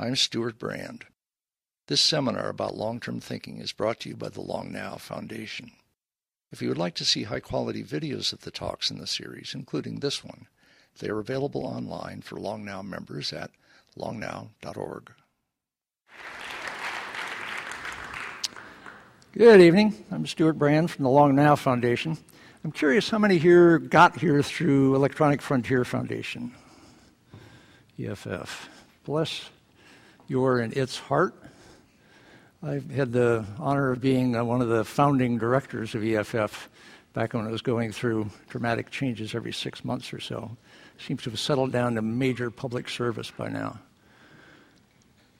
I'm Stuart Brand. This seminar about long-term thinking is brought to you by the Long Now Foundation. If you would like to see high-quality videos of the talks in the series, including this one, they are available online for Long Now members at longnow.org. Good evening. I'm Stuart Brand from the Long Now Foundation. I'm curious how many here got here through Electronic Frontier Foundation, EFF. Bless your and its heart. I've had the honor of being one of the founding directors of EFF back when it was going through dramatic changes every 6 months or so. It seems to have settled down to major public service by now.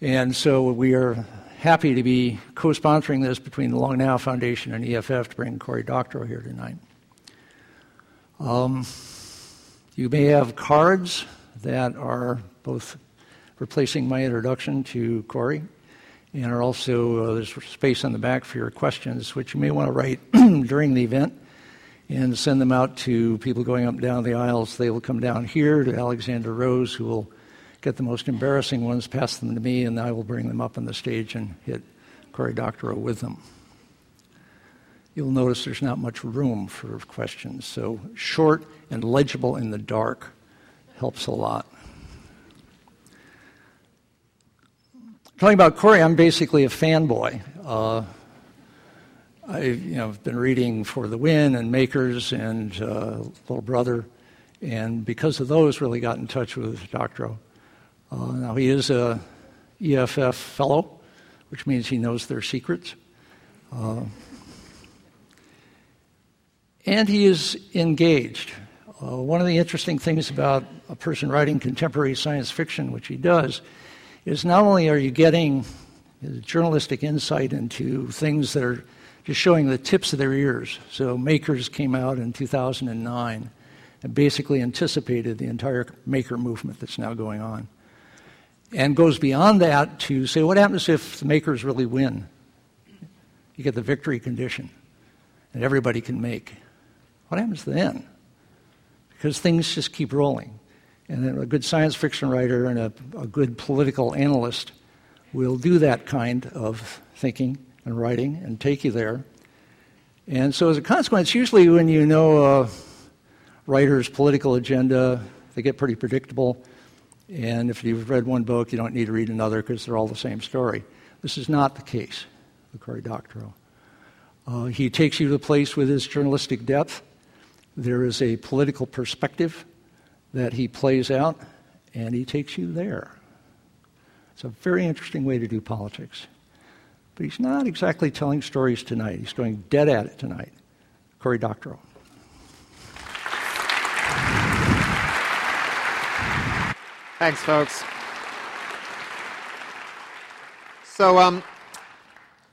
And so we are happy to be co-sponsoring this between the Long Now Foundation and EFF to bring Cory Doctorow here tonight. You may have cards that are both replacing my introduction to Cory, and are also there's space on the back for your questions, which you may want to write during the event and send them out to people going up and down the aisles. They will come down here to Alexander Rose, who will get the most embarrassing ones, pass them to me, and I will bring them up on the stage and hit Cory Doctorow with them. You'll notice there's not much room for questions, so short and legible in the dark helps a lot. Talking about Cory, I'm basically a fanboy. I've been reading For the Win and Makers and Little Brother, and because of those, really got in touch with Doctorow. Now, he is a EFF fellow, which means he knows their secrets. And he is engaged. One of the interesting things about a person writing contemporary science fiction, which he does, is not only are you getting journalistic insight into things that are just showing the tips of their ears. So Makers came out in 2009 and basically anticipated the entire maker movement that's now going on. And goes beyond that to say, what happens if the makers really win? You get the victory condition and everybody can make. What happens then? Because things just keep rolling. And a good science fiction writer and a good political analyst will do that kind of thinking and writing and take you there. And so as a consequence, usually when you know a writer's political agenda, they get pretty predictable. And if you've read one book, you don't need to read another because they're all the same story. This is not the case with Cory Doctorow. He takes you to a place with his journalistic depth. There is a political perspective that he plays out, and he takes you there. It's a very interesting way to do politics. But he's not exactly telling stories tonight. He's going dead at it tonight. Cory Doctorow. Thanks, folks. So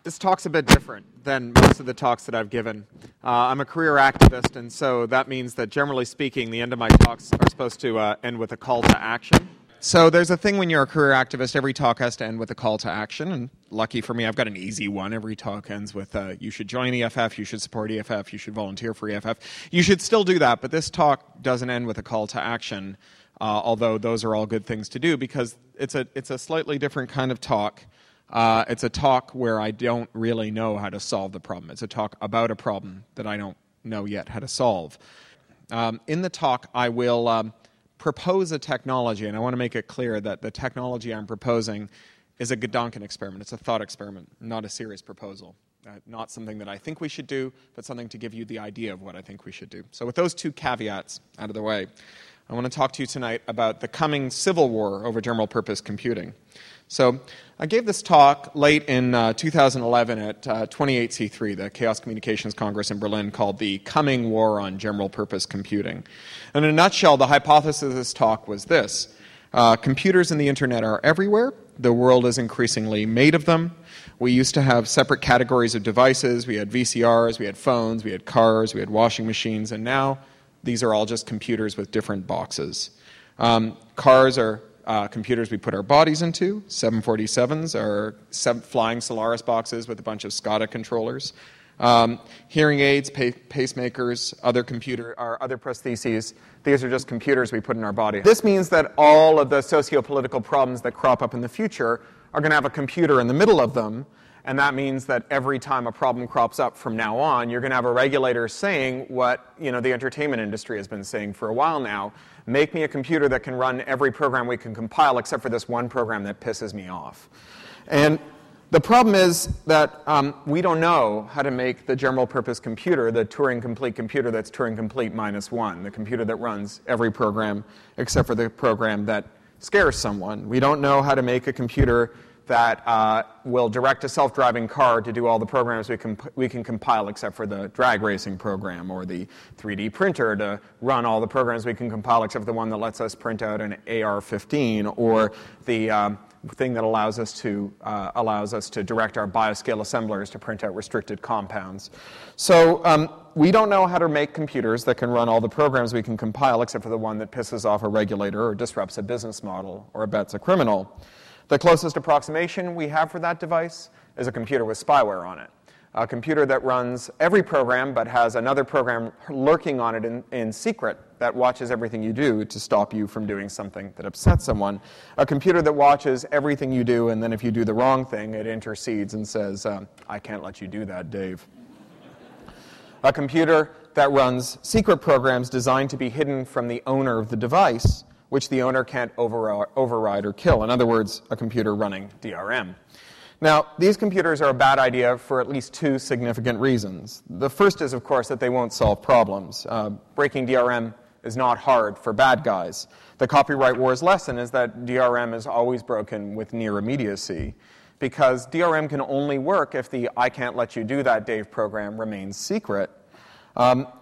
this talk's a bit different than most of the talks that I've given. I'm a career activist, and so that means that, generally speaking, the end of my talks are supposed to end with a call to action. So there's a thing when you're a career activist, every talk has to end with a call to action, and lucky for me, I've got an easy one. Every talk ends with, you should join EFF, you should support EFF, you should volunteer for EFF. You should still do that, but this talk doesn't end with a call to action. Although those are all good things to do because it's a slightly different kind of talk. It's a talk where I don't really know how to solve the problem. It's a talk about a problem that I don't know yet how to solve. In the talk, I will propose a technology, and I want to make it clear that the technology I'm proposing is a Gedanken experiment. It's a thought experiment, not a serious proposal. Not something that I think we should do, but something to give you the idea of what I think we should do. So with those two caveats out of the way, I want to talk to you tonight about the coming civil war over general-purpose computing. So I gave this talk late in 2011 at 28C3, the Chaos Communications Congress in Berlin, called The Coming War on General-Purpose Computing. And in a nutshell, the hypothesis of this talk was this. Computers and the Internet are everywhere. The world is increasingly made of them. We used to have separate categories of devices. We had VCRs, we had phones, we had cars, we had washing machines, and now these are all just computers with different boxes. Cars are computers we put our bodies into. 747s are flying Solaris boxes with a bunch of SCADA controllers. Hearing aids, pacemakers, other prostheses. These are just computers we put in our body. This means that all of the socio-political problems that crop up in the future are going to have a computer in the middle of them, and that means that every time a problem crops up from now on, you're going to have a regulator saying what, you know, the entertainment industry has been saying for a while now: make me a computer that can run every program we can compile except for this one program that pisses me off. And the problem is that we don't know how to make the general purpose computer, the Turing-complete computer that's Turing-complete minus one, the computer that runs every program except for the program that scares someone. We don't know how to make a computer that will direct a self-driving car to do all the programs we can compile except for the drag racing program, or the 3D printer to run all the programs we can compile except the one that lets us print out an AR-15, or the thing that allows us to direct our bioscale assemblers to print out restricted compounds. So we don't know how to make computers that can run all the programs we can compile except for the one that pisses off a regulator or disrupts a business model or abets a criminal. The closest approximation we have for that device is a computer with spyware on it. A computer that runs every program but has another program lurking on it in secret that watches everything you do to stop you from doing something that upsets someone. A computer that watches everything you do, and then if you do the wrong thing, it intercedes and says, I can't let you do that, Dave. A computer that runs secret programs designed to be hidden from the owner of the device, which the owner can't override or kill. In other words, a computer running DRM. Now, these computers are a bad idea for at least two significant reasons. The first is, of course, that they won't solve problems. Breaking DRM is not hard for bad guys. The copyright war's lesson is that DRM is always broken with near immediacy, because DRM can only work if the I can't let you do that, Dave program remains secret.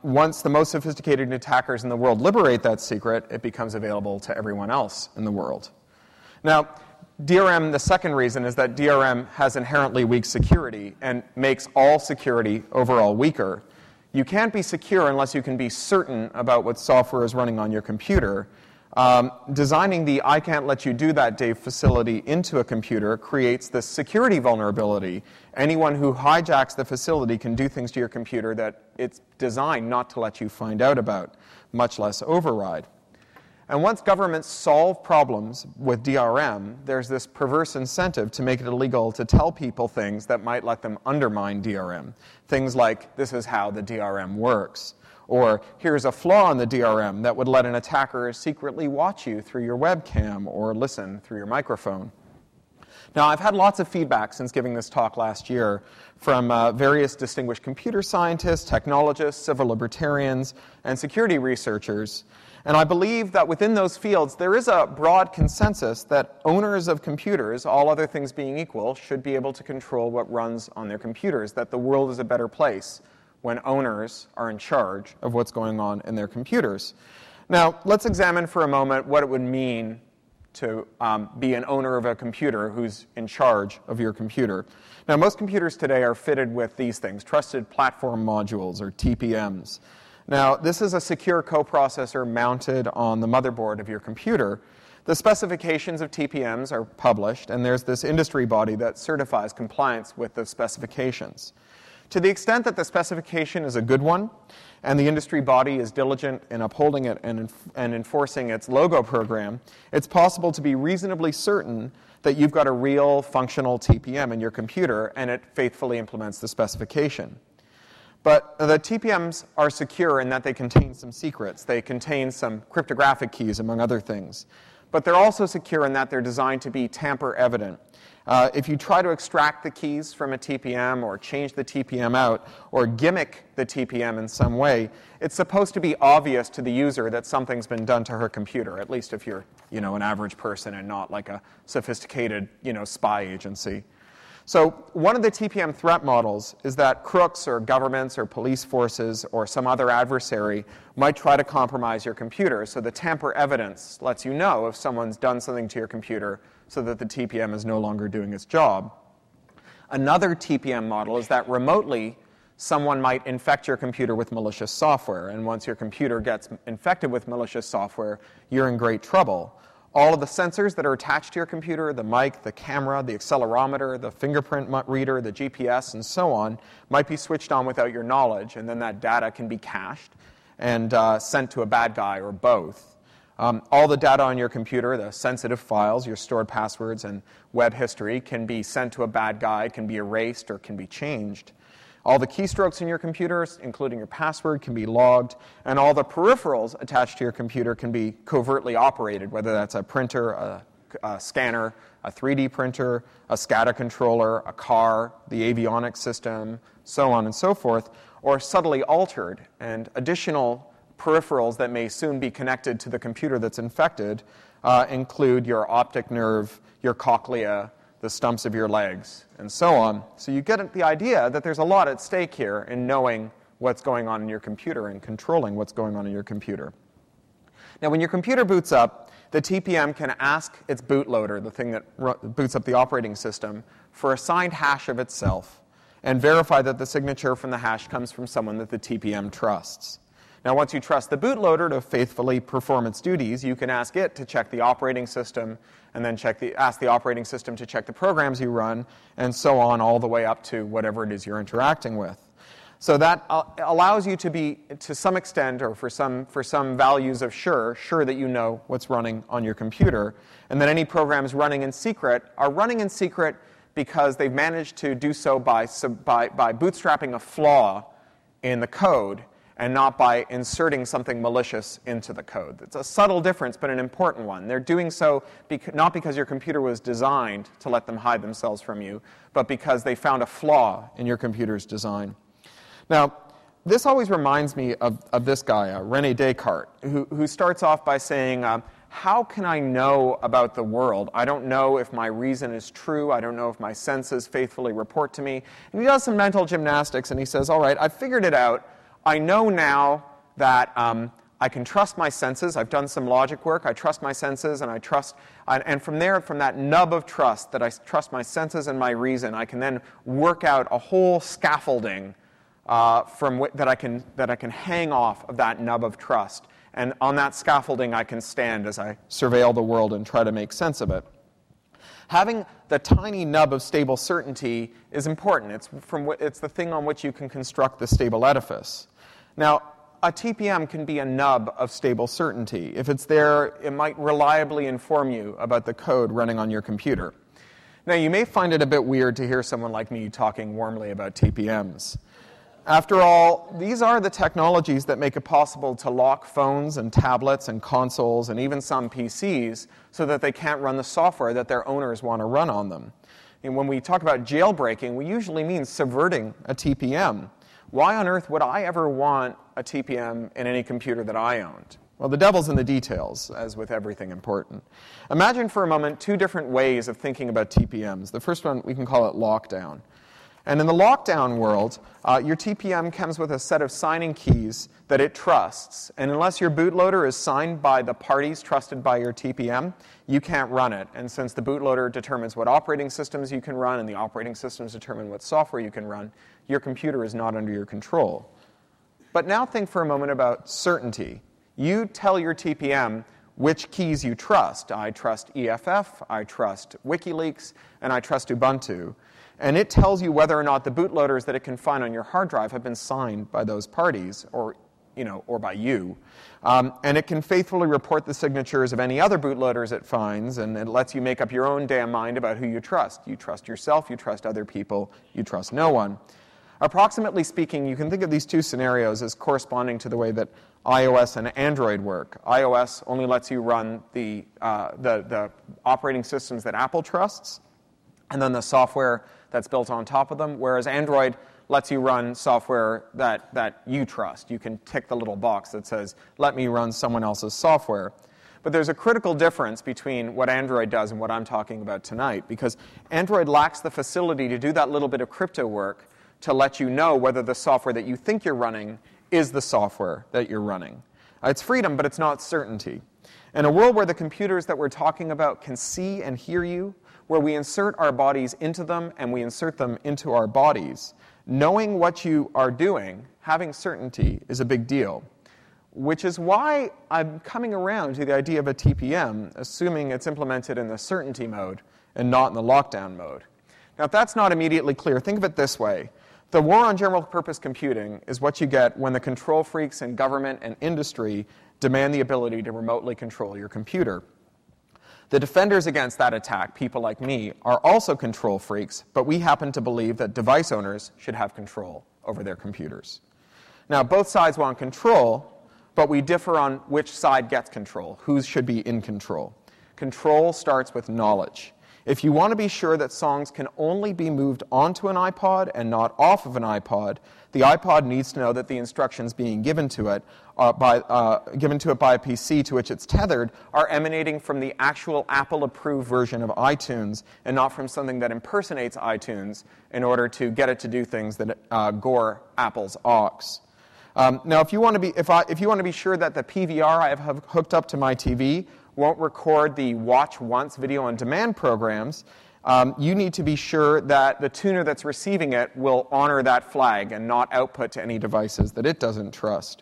Once the most sophisticated attackers in the world liberate that secret, it becomes available to everyone else in the world. Now, DRM, the second reason, is that DRM has inherently weak security and makes all security overall weaker. You can't be secure unless you can be certain about what software is running on your computer. Designing the I can't let you do that, Dave facility into a computer creates this security vulnerability. Anyone who hijacks the facility can do things to your computer that it's designed not to let you find out about, much less override. And once governments solve problems with DRM, there's this perverse incentive to make it illegal to tell people things that might let them undermine DRM. Things like, this is how the DRM works, or here's a flaw in the DRM that would let an attacker secretly watch you through your webcam or listen through your microphone. Now, I've had lots of feedback since giving this talk last year from various distinguished computer scientists, technologists, civil libertarians, and security researchers. And I believe that within those fields, there is a broad consensus that owners of computers, all other things being equal, should be able to control what runs on their computers, that the world is a better place when owners are in charge of what's going on in their computers. Now, let's examine for a moment what it would mean to be an owner of a computer who's in charge of your computer. Now, most computers today are fitted with these things, trusted platform modules, or TPMs. Now, this is a secure coprocessor mounted on the motherboard of your computer. The specifications of TPMs are published, and there's this industry body that certifies compliance with those specifications. To the extent that the specification is a good one, and the industry body is diligent in upholding it and enforcing its logo program, it's possible to be reasonably certain that you've got a real functional TPM in your computer, and it faithfully implements the specification. But the TPMs are secure in that they contain some secrets. They contain some cryptographic keys, among other things. But they're also secure in that they're designed to be tamper-evident. If you try to extract the keys from a TPM or change the TPM out or gimmick the TPM in some way, it's supposed to be obvious to the user that something's been done to her computer, at least if you're, you know, an average person and not like a sophisticated, you know, spy agency. So one of the TPM threat models is that crooks or governments or police forces or some other adversary might try to compromise your computer. So the tamper evidence lets you know if someone's done something to your computer so that the TPM is no longer doing its job. Another TPM model is that remotely someone might infect your computer with malicious software. And once your computer gets infected with malicious software, you're in great trouble. all of the sensors that are attached to your computer, the mic, the camera, the accelerometer, the fingerprint reader, the GPS, and so on, might be switched on without your knowledge, and then that data can be cached and sent to a bad guy or both. All the data on your computer, the sensitive files, your stored passwords, and web history can be sent to a bad guy, can be erased, or can be changed. All the keystrokes in your computer, including your password, can be logged, and all the peripherals attached to your computer can be covertly operated, whether that's a printer, a scanner, a 3D printer, a SCADA controller, a car, the avionics system, so on and so forth, or subtly altered, and additional peripherals that may soon be connected to the computer that's infected include your optic nerve, your cochlea, the stumps of your legs, and so on. So you get the idea that there's a lot at stake here in knowing what's going on in your computer and controlling what's going on in your computer. Now, when your computer boots up, the TPM can ask its bootloader, the thing that boots up the operating system, for a signed hash of itself and verify that the signature from the hash comes from someone that the TPM trusts. Now, once you trust the bootloader to faithfully perform its duties, you can ask it to check the operating system and then ask the operating system to check the programs you run, and so on all the way up to whatever it is you're interacting with. So that allows you to be, to some extent, or for some values of sure that you know what's running on your computer, and that any programs running in secret are running in secret because they've managed to do so by bootstrapping a flaw in the code and not by inserting something malicious into the code. It's a subtle difference, but an important one. They're doing so not because your computer was designed to let them hide themselves from you, but because they found a flaw in your computer's design. Now, this always reminds me of this guy, René Descartes, who starts off by saying, how can I know about the world? I don't know if my reason is true. I don't know if my senses faithfully report to me. And he does some mental gymnastics, and he says, all right, I figured it out. I know now that I can trust my senses. I've done some logic work. I trust my senses, and I trust, and from there, from that nub of trust that I trust my senses and my reason, I can then work out a whole scaffolding that I can hang off of that nub of trust. And on that scaffolding, I can stand as I surveil the world and try to make sense of it. Having the tiny nub of stable certainty is important. It's the thing on which you can construct the stable edifice. Now, a TPM can be a nub of stable certainty. If it's there, it might reliably inform you about the code running on your computer. Now, you may find it a bit weird to hear someone like me talking warmly about TPMs. After all, these are the technologies that make it possible to lock phones and tablets and consoles and even some PCs so that they can't run the software that their owners want to run on them. And when we talk about jailbreaking, we usually mean subverting a TPM. Why on earth would I ever want a TPM in any computer that I owned? Well, the devil's in the details, as with everything important. Imagine for a moment two different ways of thinking about TPMs. The first one, we can call it lockdown. And in the lockdown world, your TPM comes with a set of signing keys that it trusts. And unless your bootloader is signed by the parties trusted by your TPM, you can't run it. And since the bootloader determines what operating systems you can run and the operating systems determine what software you can run, your computer is not under your control. But now think for a moment about certainty. You tell your TPM which keys you trust. I trust EFF, I trust WikiLeaks, and I trust Ubuntu. And it tells you whether or not the bootloaders that it can find on your hard drive have been signed by those parties, or by you. And it can faithfully report the signatures of any other bootloaders it finds, and it lets you make up your own damn mind about who you trust. You trust yourself, you trust other people, you trust no one. Approximately speaking, you can think of these two scenarios as corresponding to the way that iOS and Android work. iOS only lets you run the operating systems that Apple trusts, and then the software that's built on top of them, whereas Android lets you run software that you trust. You can tick the little box that says, let me run someone else's software. But there's a critical difference between what Android does and what I'm talking about tonight, because Android lacks the facility to do that little bit of crypto work to let you know whether the software that you think you're running is the software that you're running. It's freedom, but it's not certainty. In a world where the computers that we're talking about can see and hear you, where we insert our bodies into them and we insert them into our bodies, knowing what you are doing, having certainty, is a big deal. which is why I'm coming around to the idea of a TPM, assuming it's implemented in the certainty mode and not in the lockdown mode. Now, if that's not immediately clear, think of it this way. The war on general-purpose computing is what you get when the control freaks in government and industry demand the ability to remotely control your computer. The defenders against that attack, people like me, are also control freaks, but we happen to believe that device owners should have control over their computers. Now, both sides want control, but we differ on which side gets control, who should be in control. Control starts with knowledge. If you want to be sure that songs can only be moved onto an iPod and not off of an iPod, the iPod needs to know that the instructions being given to it, by a PC to which it's tethered are emanating from the actual Apple-approved version of iTunes and not from something that impersonates iTunes in order to get it to do things that gore Apple's aux. Now, if you want to be sure that the PVR I have hooked up to my TV won't record the Watch Once video on demand programs, you need to be sure that the tuner that's receiving it will honor that flag and not output to any devices that it doesn't trust.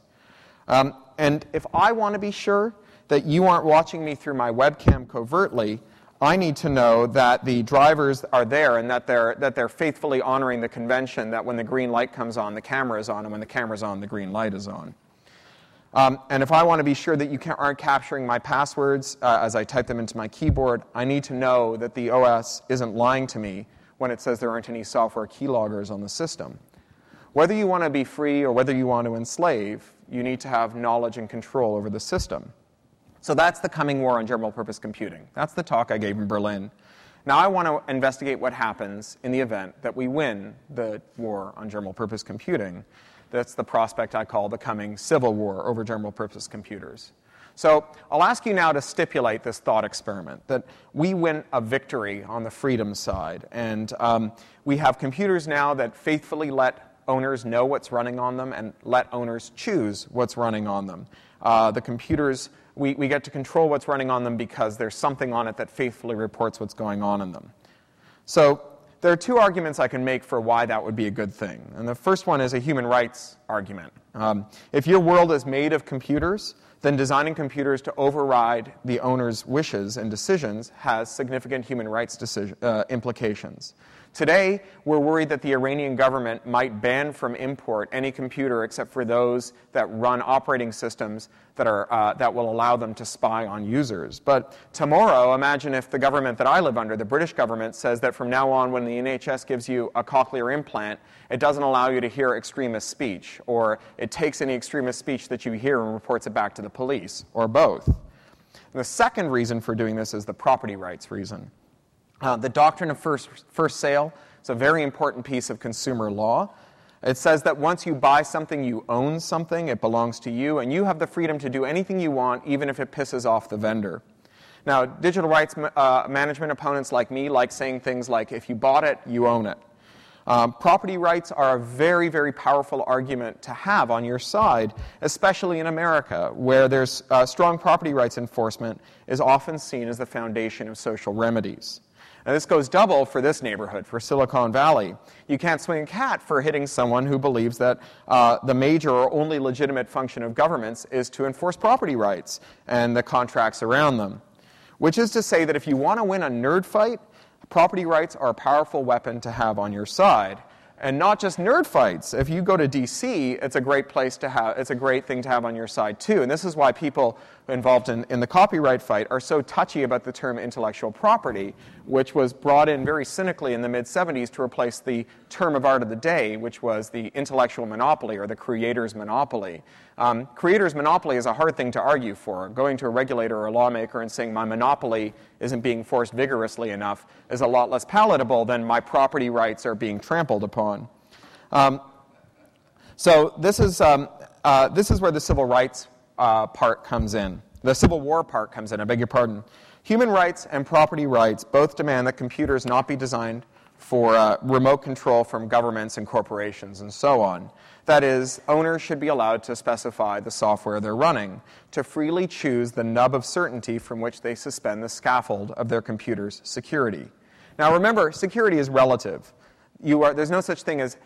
And if I want to be sure that you aren't watching me through my webcam covertly, I need to know that the drivers are there and that they're faithfully honoring the convention that when the green light comes on, the camera is on, and when the camera's on, the green light is on. And if I want to be sure that you aren't capturing my passwords as I type them into my keyboard, I need to know that the OS isn't lying to me when it says there aren't any software keyloggers on the system. Whether you want to be free or whether you want to enslave, you need to have knowledge and control over the system. So that's the coming war on general-purpose computing. That's the talk I gave in Berlin. Now I want to investigate what happens in the event that we win the war on general-purpose computing. That's the prospect I call the coming civil war over general-purpose computers. So I'll ask you now to stipulate this thought experiment, that we win a victory on the freedom side. And we have computers now that faithfully let owners know what's running on them and let owners choose what's running on them. The computers, we get to control what's running on them because there's something on it that faithfully reports what's going on in them. So there are two arguments I can make for why that would be a good thing. And the first one is a human rights argument. If your world is made of computers, then designing computers to override the owner's wishes and decisions has significant human rights implications. Today, we're worried that the Iranian government might ban from import any computer except for those that run operating systems that will allow them to spy on users. But tomorrow, imagine if the government that I live under, the British government, says that from now on when the NHS gives you a cochlear implant, it doesn't allow you to hear extremist speech, or it takes any extremist speech that you hear and reports it back to the police, or both. And the second reason for doing this is the property rights reason. The doctrine of first sale is a very important piece of consumer law. It says that once you buy something, you own something, it belongs to you, and you have the freedom to do anything you want, even if it pisses off the vendor. Now, digital rights management opponents like me like saying things like, if you bought it, you own it. Property rights are a very, very powerful argument to have on your side, especially in America, where there's strong property rights enforcement is often seen as the foundation of social remedies. And this goes double for this neighborhood, for Silicon Valley. You can't swing a cat for hitting someone who believes that the major or only legitimate function of governments is to enforce property rights and the contracts around them. Which is to say that if you want to win a nerd fight, property rights are a powerful weapon to have on your side. And not just nerd fights. If you go to DC, it's a great place to have, it's a great thing to have on your side too. And this is why people involved in the copyright fight are so touchy about the term intellectual property, which was brought in very cynically in the mid-'70s to replace the term of art of the day, which was the intellectual monopoly or the creator's monopoly. Creator's monopoly is a hard thing to argue for. Going to a regulator or a lawmaker and saying my monopoly isn't being forced vigorously enough is a lot less palatable than my property rights are being trampled upon. So this is where the civil rights part comes in. The Civil War part comes in, I beg your pardon. Human rights and property rights both demand that computers not be designed for remote control from governments and corporations and so on. That is, owners should be allowed to specify the software they're running, to freely choose the nub of certainty from which they suspend the scaffold of their computer's security. Now remember, security is relative. There's no such thing as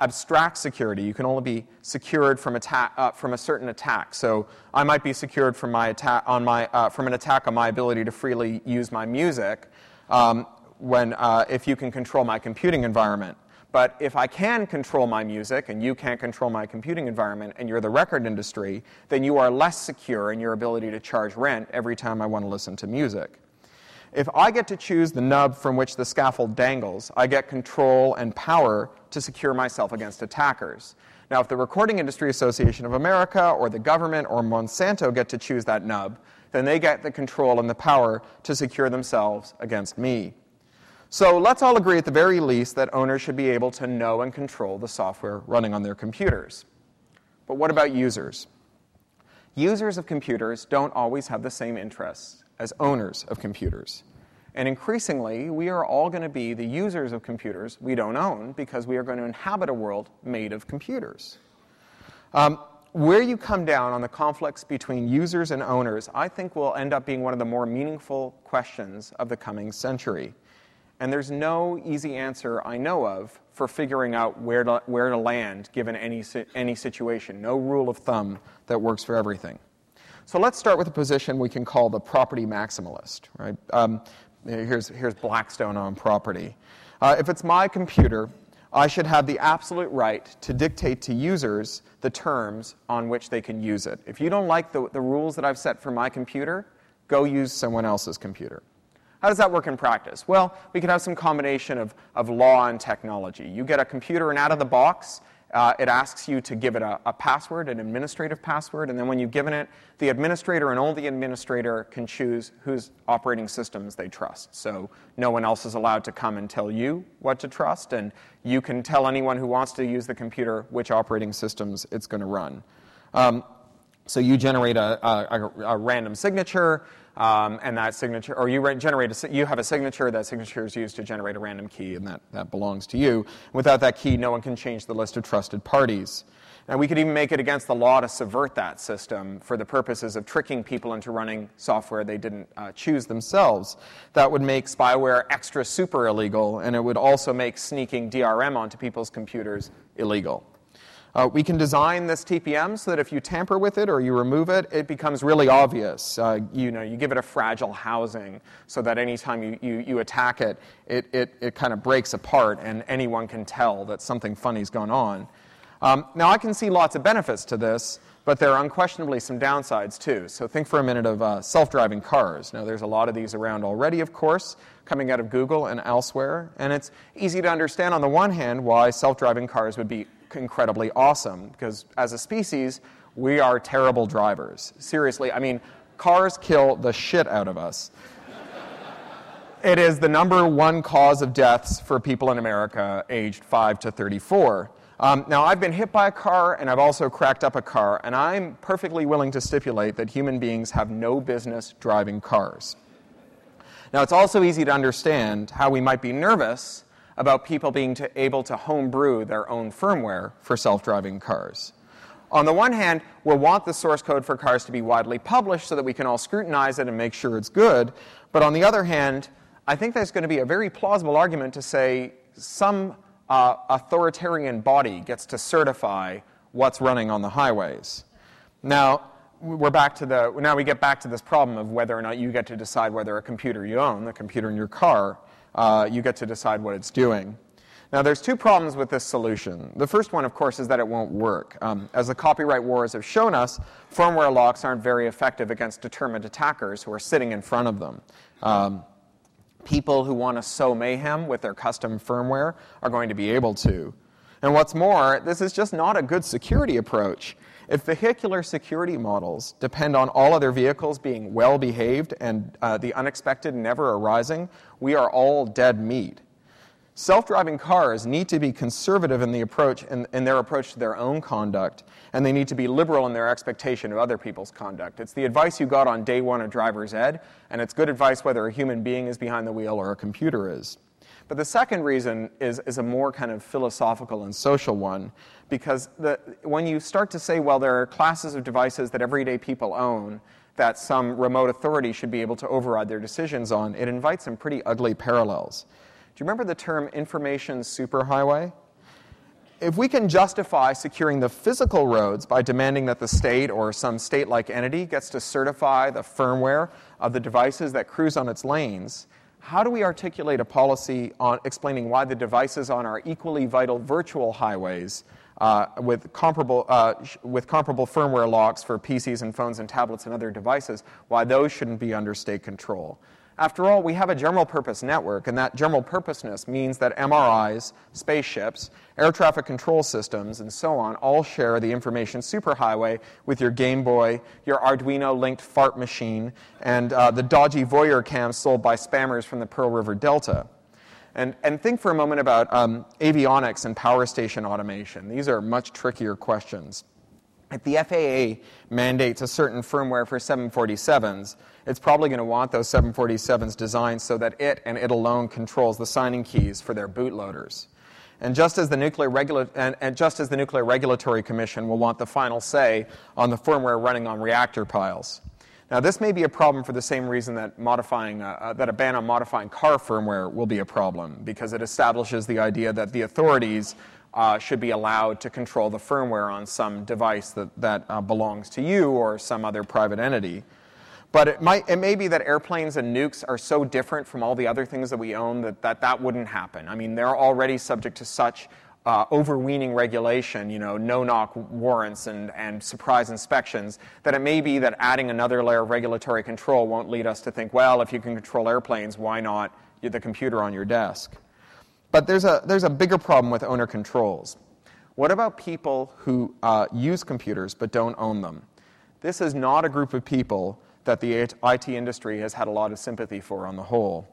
abstract security. You can only be secured from a certain attack. So I might be secured from my attack on my from an attack on my ability to freely use my music, if you can control my computing environment. But if I can control my music and you can't control my computing environment and you're the record industry, then you are less secure in your ability to charge rent every time I want to listen to music. If I get to choose the nub from which the scaffold dangles, I get control and power to secure myself against attackers. Now, if the Recording Industry Association of America or the government or Monsanto get to choose that nub, then they get the control and the power to secure themselves against me. So let's all agree at the very least that owners should be able to know and control the software running on their computers. But what about users? Users of computers don't always have the same interests as owners of computers. And increasingly, we are all going to be the users of computers we don't own because we are going to inhabit a world made of computers. Where you come down on the conflicts between users and owners, I think, will end up being one of the more meaningful questions of the coming century. And there's no easy answer I know of for figuring out where to land given any situation. No rule of thumb that works for everything. So let's start with a position we can call the property maximalist. Right? Here's Blackstone on property. If it's my computer, I should have the absolute right to dictate to users the terms on which they can use it. If you don't like the rules that I've set for my computer, go use someone else's computer. How does that work in practice? Well, we can have some combination of law and technology. You get a computer and out of the box, it asks you to give it a password, an administrative password, and then when you've given it, the administrator and only the administrator can choose whose operating systems they trust. So no one else is allowed to come and tell you what to trust, and you can tell anyone who wants to use the computer which operating systems it's going to run. So you generate a random signature, and that signature, or you have a signature. That signature is used to generate a random key, and that belongs to you. Without that key, no one can change the list of trusted parties. Now, we could even make it against the law to subvert that system for the purposes of tricking people into running software they didn't choose themselves. That would make spyware extra super illegal, and it would also make sneaking DRM onto people's computers illegal. We can design this TPM so that if you tamper with it or you remove it, it becomes really obvious. You give it a fragile housing so that any time you attack it, it kind of breaks apart and anyone can tell that something funny's gone on. Now, I can see lots of benefits to this, but there are unquestionably some downsides, too. So think for a minute of self-driving cars. Now, there's a lot of these around already, of course, coming out of Google and elsewhere. And it's easy to understand, on the one hand, why self-driving cars would be incredibly awesome, because as a species, we are terrible drivers. Seriously, I mean, cars kill the shit out of us. It is the #1 cause of deaths for people in America aged 5 to 34. Now, I've been hit by a car, and I've also cracked up a car, and I'm perfectly willing to stipulate that human beings have no business driving cars. Now, it's also easy to understand how we might be nervous about people being able to homebrew their own firmware for self-driving cars. On the one hand, we'll want the source code for cars to be widely published so that we can all scrutinize it and make sure it's good. But on the other hand, I think there's going to be a very plausible argument to say some authoritarian body gets to certify what's running on the highways. Now, we get back to this problem of whether or not you get to decide whether a computer you own, the computer in your car, you get to decide what it's doing. Now, there's two problems with this solution. The first one, of course, is that it won't work. As the copyright wars have shown us, firmware locks aren't very effective against determined attackers who are sitting in front of them. People who want to sow mayhem with their custom firmware are going to be able to. And what's more, this is just not a good security approach. If vehicular security models depend on all other vehicles being well-behaved and the unexpected never arising, we are all dead meat. Self-driving cars need to be conservative in their approach to their own conduct, and they need to be liberal in their expectation of other people's conduct. It's the advice you got on day one of driver's ed, and it's good advice whether a human being is behind the wheel or a computer is. But the second reason is a more kind of philosophical and social one, because when you start to say, well, there are classes of devices that everyday people own that some remote authority should be able to override their decisions on, it invites some pretty ugly parallels. Do you remember the term information superhighway? If we can justify securing the physical roads by demanding that the state or some state-like entity gets to certify the firmware of the devices that cruise on its lanes, how do we articulate a policy on explaining why the devices on our equally vital virtual highways with comparable firmware locks for PCs and phones and tablets and other devices, why those shouldn't be under state control? After all, we have a general-purpose network, and that general-purposeness means that MRIs, spaceships, air traffic control systems, and so on all share the information superhighway with your Game Boy, your Arduino-linked fart machine, and the dodgy voyeur cams sold by spammers from the Pearl River Delta. And think for a moment about avionics and power station automation. These are much trickier questions. If the FAA mandates a certain firmware for 747s, it's probably going to want those 747s designed so that it and it alone controls the signing keys for their bootloaders. And just as the Nuclear Regulatory Commission will want the final say on the firmware running on reactor piles. Now, this may be a problem for the same reason that a ban on modifying car firmware will be a problem, because it establishes the idea that the authorities should be allowed to control the firmware on some device that belongs to you or some other private entity. But it may be that airplanes and nukes are so different from all the other things that we own that wouldn't happen. I mean, they're already subject to such overweening regulation, no-knock warrants and surprise inspections, that it may be that adding another layer of regulatory control won't lead us to think, well, if you can control airplanes, why not the computer on your desk? But there's a bigger problem with owner controls. What about people who use computers but don't own them? This is not a group of people that the IT industry has had a lot of sympathy for on the whole.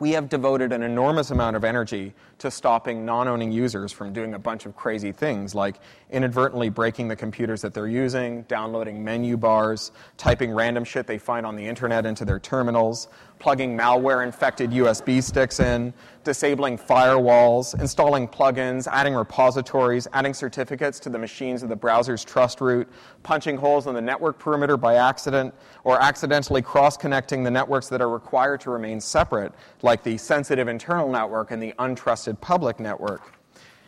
We have devoted an enormous amount of energy to stopping non-owning users from doing a bunch of crazy things, like inadvertently breaking the computers that they're using, downloading menu bars, typing random shit they find on the internet into their terminals, plugging malware-infected USB sticks in, disabling firewalls, installing plugins, adding repositories, adding certificates to the machines of the browser's trust route, punching holes in the network perimeter by accident, or accidentally cross-connecting the networks that are required to remain separate, like the sensitive internal network and the untrusted public network,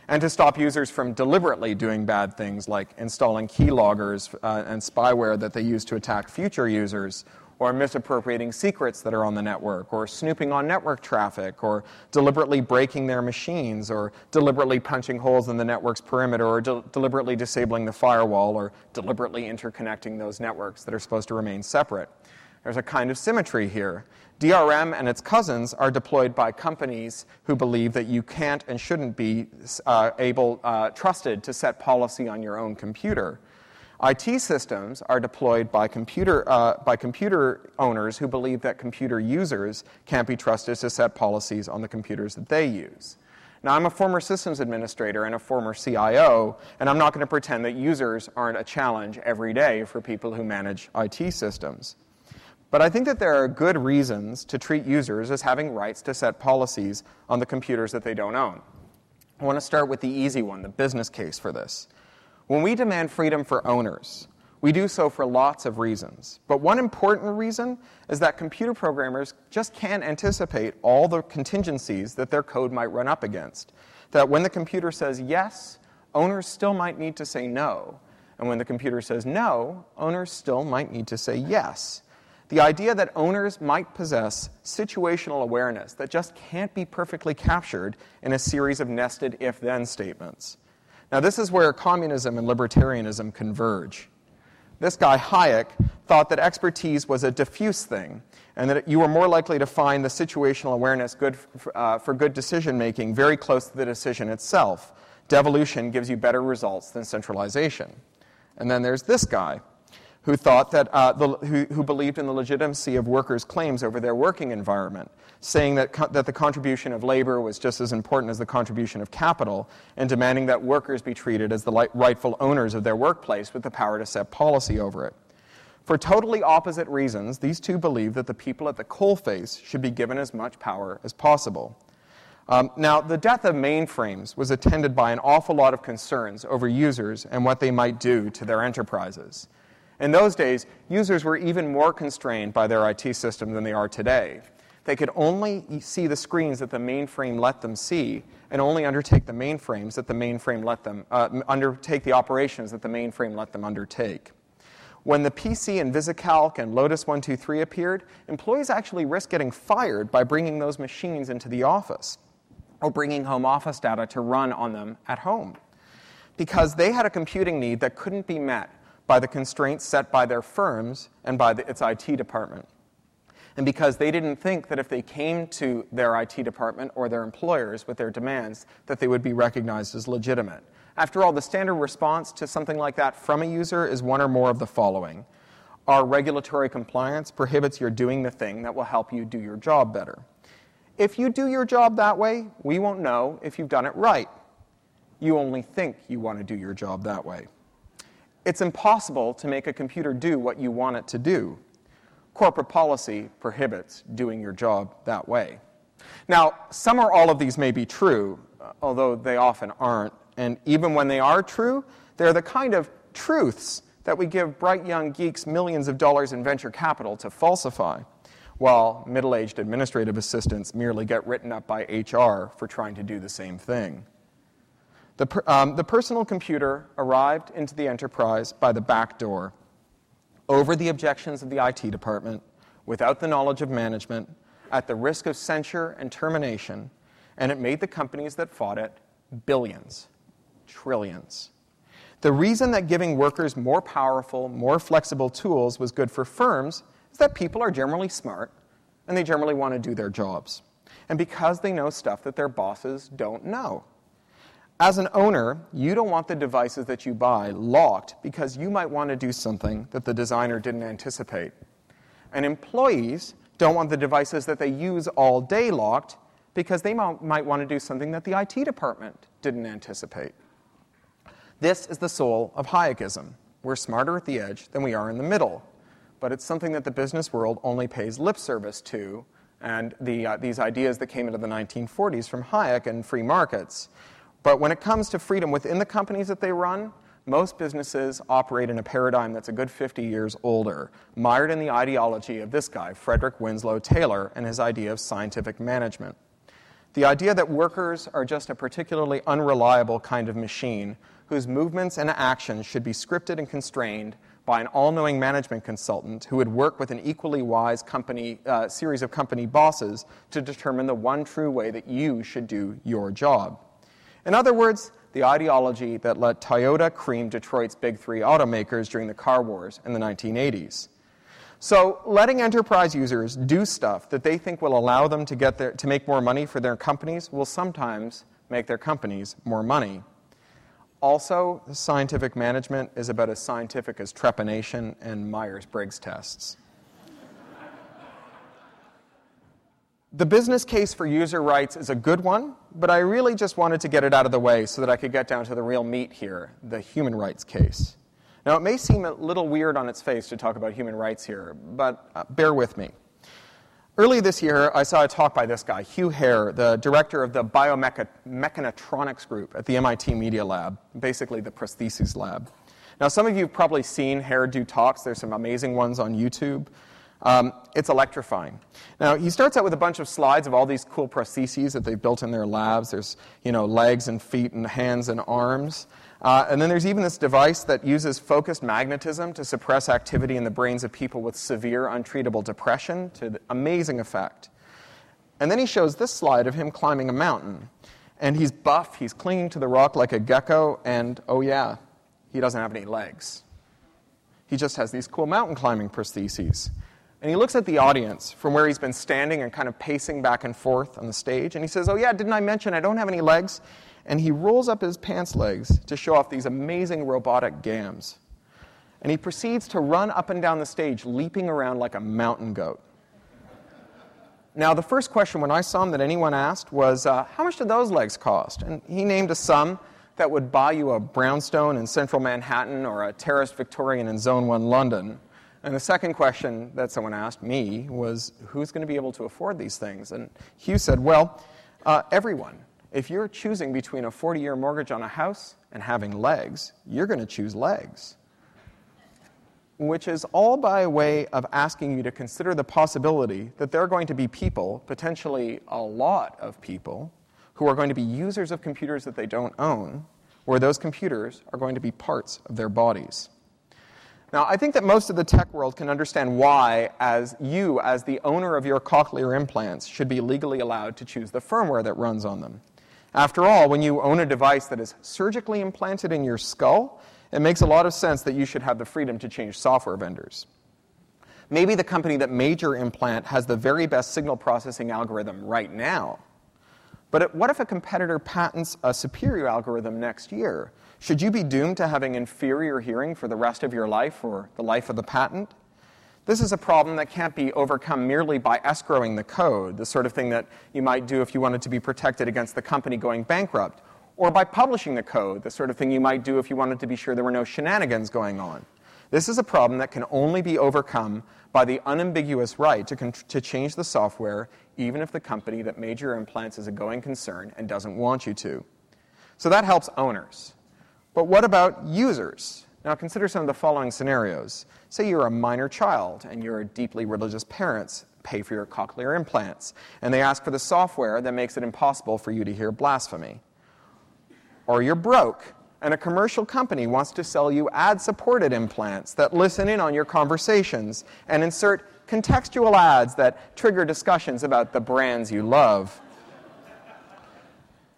and to stop users from deliberately doing bad things like installing keyloggers and spyware that they use to attack future users, or misappropriating secrets that are on the network, or snooping on network traffic, or deliberately breaking their machines, or deliberately punching holes in the network's perimeter, or deliberately disabling the firewall, or deliberately interconnecting those networks that are supposed to remain separate. There's a kind of symmetry here. DRM and its cousins are deployed by companies who believe that you can't and shouldn't be trusted to set policy on your own computer. IT systems are deployed by computer owners who believe that computer users can't be trusted to set policies on the computers that they use. Now, I'm a former systems administrator and a former CIO, and I'm not going to pretend that users aren't a challenge every day for people who manage IT systems. But I think that there are good reasons to treat users as having rights to set policies on the computers that they don't own. I want to start with the easy one, the business case for this. When we demand freedom for owners, we do so for lots of reasons. But one important reason is that computer programmers just can't anticipate all the contingencies that their code might run up against. That when the computer says yes, owners still might need to say no. And when the computer says no, owners still might need to say yes. The idea that owners might possess situational awareness that just can't be perfectly captured in a series of nested if-then statements. Now, this is where communism and libertarianism converge. This guy, Hayek, thought that expertise was a diffuse thing, and that you were more likely to find the situational awareness good for good decision-making very close to the decision itself. Devolution gives you better results than centralization. And then there's this guy, who thought that who believed in the legitimacy of workers' claims over their working environment, saying that the contribution of labor was just as important as the contribution of capital, and demanding that workers be treated as the rightful owners of their workplace with the power to set policy over it. For totally opposite reasons, these two believe that the people at the coalface should be given as much power as possible. Now, the death of mainframes was attended by an awful lot of concerns over users and what they might do to their enterprises. In those days, users were even more constrained by their IT system than they are today. They could only see the screens that the mainframe let them see, and only undertake the mainframes that the mainframe let them undertake the operations that the mainframe let them undertake. When the PC and VisiCalc and Lotus 123 appeared, employees actually risked getting fired by bringing those machines into the office or bringing home office data to run on them at home, because they had a computing need that couldn't be met by the constraints set by their firms and by its IT department, and because they didn't think that if they came to their IT department or their employers with their demands that they would be recognized as legitimate. After all, the standard response to something like that from a user is one or more of the following. Our regulatory compliance prohibits your doing the thing that will help you do your job better. If you do your job that way, we won't know if you've done it right. You only think you want to do your job that way. It's impossible to make a computer do what you want it to do. Corporate policy prohibits doing your job that way. Now, some or all of these may be true, although they often aren't. And even when they are true, they're the kind of truths that we give bright young geeks millions of dollars in venture capital to falsify, while middle-aged administrative assistants merely get written up by HR for trying to do the same thing. The personal computer arrived into the enterprise by the back door, over the objections of the IT department, without the knowledge of management, at the risk of censure and termination, and it made the companies that fought it billions. Trillions. The reason that giving workers more powerful, more flexible tools was good for firms is that people are generally smart and they generally want to do their jobs, and because they know stuff that their bosses don't know. As an owner, you don't want the devices that you buy locked because you might want to do something that the designer didn't anticipate. And employees don't want the devices that they use all day locked because they might want to do something that the IT department didn't anticipate. This is the soul of Hayekism. We're smarter at the edge than we are in the middle, but it's something that the business world only pays lip service to, and these ideas that came into the 1940s from Hayek and free markets. But when it comes to freedom within the companies that they run, most businesses operate in a paradigm that's a good 50 years older, mired in the ideology of this guy, Frederick Winslow Taylor, and his idea of scientific management. The idea that workers are just a particularly unreliable kind of machine whose movements and actions should be scripted and constrained by an all-knowing management consultant who would work with an equally wise series of company bosses to determine the one true way that you should do your job. In other words, the ideology that let Toyota cream Detroit's big three automakers during the car wars in the 1980s. So letting enterprise users do stuff that they think will allow them to make more money for their companies will sometimes make their companies more money. Also, scientific management is about as scientific as trepanation and Myers-Briggs tests. The business case for user rights is a good one, but I really just wanted to get it out of the way so that I could get down to the real meat here, the human rights case. Now, it may seem a little weird on its face to talk about human rights here, but bear with me. Early this year, I saw a talk by this guy, Hugh Hare, the director of the biomechanitronics group at the MIT Media Lab, basically the prostheses lab. Now, some of you have probably seen Hare do talks. There's some amazing ones on YouTube. It's electrifying. Now, he starts out with a bunch of slides of all these cool prostheses that they've built in their labs. There's, legs and feet and hands and arms. And then there's even this device that uses focused magnetism to suppress activity in the brains of people with severe, untreatable depression to amazing effect. And then he shows this slide of him climbing a mountain. And he's buff, he's clinging to the rock like a gecko, and oh yeah, he doesn't have any legs. He just has these cool mountain climbing prostheses. And he looks at the audience from where he's been standing and kind of pacing back and forth on the stage, and he says, oh yeah, didn't I mention I don't have any legs? And he rolls up his pants legs to show off these amazing robotic gams. And he proceeds to run up and down the stage, leaping around like a mountain goat. Now, the first question when I saw him that anyone asked was, how much did those legs cost? And he named a sum that would buy you a brownstone in central Manhattan or a terraced Victorian in Zone 1 London. And the second question that someone asked me was, who's going to be able to afford these things? And Hugh said, well, everyone. If you're choosing between a 40-year mortgage on a house and having legs, you're going to choose legs. which is all by way of asking you to consider the possibility that there are going to be people, potentially a lot of people, who are going to be users of computers that they don't own, where those computers are going to be parts of their bodies. Now, I think that most of the tech world can understand why, as you, as the owner of your cochlear implants, should be legally allowed to choose the firmware that runs on them. After all, when you own a device that is surgically implanted in your skull, it makes a lot of sense that you should have the freedom to change software vendors. Maybe the company that made your implant has the very best signal processing algorithm right now. But what if a competitor patents a superior algorithm next year? Should you be doomed to having inferior hearing for the rest of your life or the life of the patent? This is a problem that can't be overcome merely by escrowing the code, the sort of thing that you might do if you wanted to be protected against the company going bankrupt, or by publishing the code, the sort of thing you might do if you wanted to be sure there were no shenanigans going on. This is a problem that can only be overcome by the unambiguous right to change the software, even if the company that made your implants is a going concern and doesn't want you to. So that helps owners. But what about users? Now consider some of the following scenarios. Say you're a minor child and your deeply religious parents pay for your cochlear implants, and they ask for the software that makes it impossible for you to hear blasphemy. Or you're broke, and a commercial company wants to sell you ad-supported implants that listen in on your conversations and insert contextual ads that trigger discussions about the brands you love.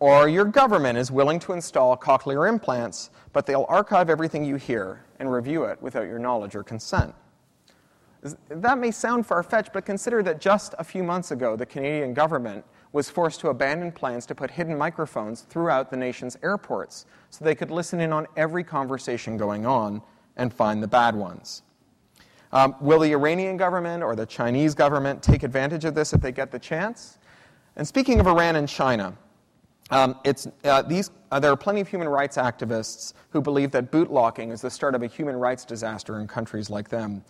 Or your government is willing to install cochlear implants, but they'll archive everything you hear and review it without your knowledge or consent. That may sound far-fetched, but consider that just a few months ago, the Canadian government was forced to abandon plans to put hidden microphones throughout the nation's airports so they could listen in on every conversation going on and find the bad ones. Will the Iranian government or the Chinese government take advantage of this if they get the chance? And speaking of Iran and China, there are plenty of human rights activists who believe that bootlocking is the start of a human rights disaster in countries like them.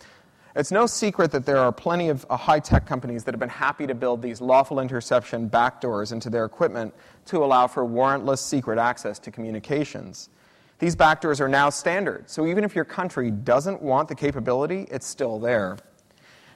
It's no secret that there are plenty of high-tech companies that have been happy to build these lawful interception backdoors into their equipment to allow for warrantless secret access to communications. These backdoors are now standard, so even if your country doesn't want the capability, it's still there.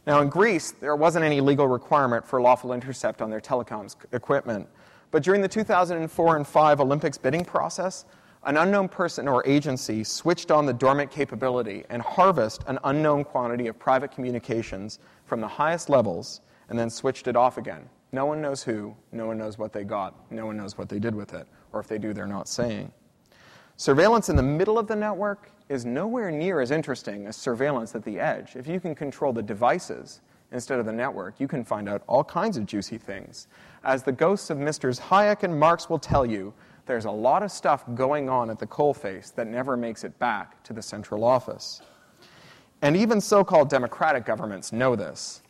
Now, in Greece, there wasn't any legal requirement for lawful intercept on their telecoms equipment. But during the 2004 and 2005 Olympics bidding process, an unknown person or agency switched on the dormant capability and harvested an unknown quantity of private communications from the highest levels and then switched it off again. No one knows who, no one knows what they got, no one knows what they did with it, or if they do, they're not saying. Surveillance in the middle of the network is nowhere near as interesting as surveillance at the edge. If you can control the devices instead of the network, you can find out all kinds of juicy things. As the ghosts of Misters Hayek and Marx will tell you, there's a lot of stuff going on at the coalface that never makes it back to the central office. And even so-called democratic governments know this.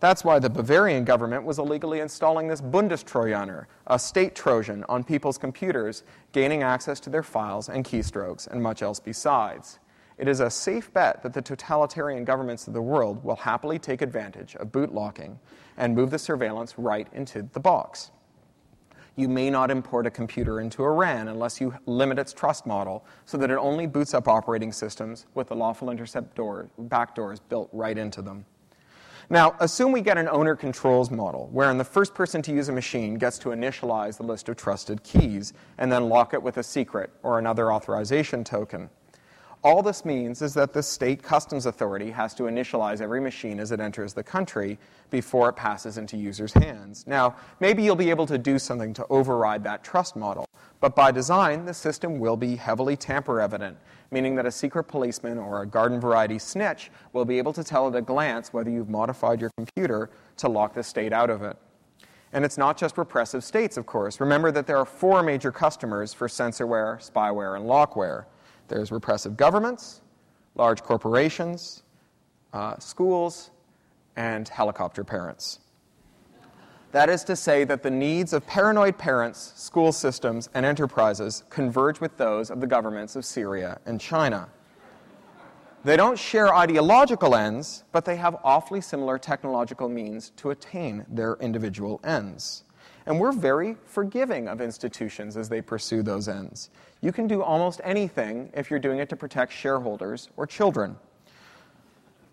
That's why the Bavarian government was illegally installing this Bundestrojaner, a state Trojan, on people's computers, gaining access to their files and keystrokes and much else besides. It is a safe bet that the totalitarian governments of the world will happily take advantage of bootlocking and move the surveillance right into the box. You may not import a computer into Iran unless you limit its trust model so that it only boots up operating systems with the lawful intercept backdoors built right into them. Now, assume we get an owner controls model, wherein the first person to use a machine gets to initialize the list of trusted keys and then lock it with a secret or another authorization token. All this means is that the state customs authority has to initialize every machine as it enters the country before it passes into users' hands. Now, maybe you'll be able to do something to override that trust model, but by design, the system will be heavily tamper-evident, meaning that a secret policeman or a garden-variety snitch will be able to tell at a glance whether you've modified your computer to lock the state out of it. And it's not just repressive states, of course. Remember that there are four major customers for sensorware, spyware, and lockware. There's repressive governments, large corporations, schools, and helicopter parents. That is to say that the needs of paranoid parents, school systems, and enterprises converge with those of the governments of Syria and China. They don't share ideological ends, but they have awfully similar technological means to attain their individual ends. And we're very forgiving of institutions as they pursue those ends. You can do almost anything if you're doing it to protect shareholders or children.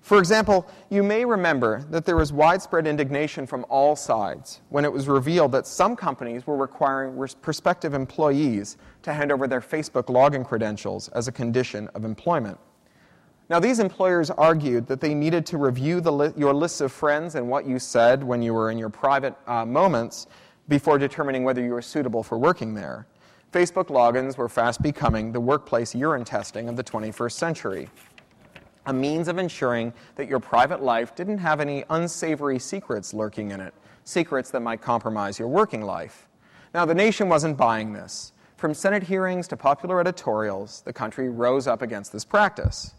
For example, you may remember that there was widespread indignation from all sides when it was revealed that some companies were requiring prospective employees to hand over their Facebook login credentials as a condition of employment. Now, these employers argued that they needed to review your lists of friends and what you said when you were in your private moments before determining whether you were suitable for working there. Facebook logins were fast becoming the workplace urine testing of the 21st century, a means of ensuring that your private life didn't have any unsavory secrets lurking in it, secrets that might compromise your working life. Now, the nation wasn't buying this. From Senate hearings to popular editorials, the country rose up against this practice.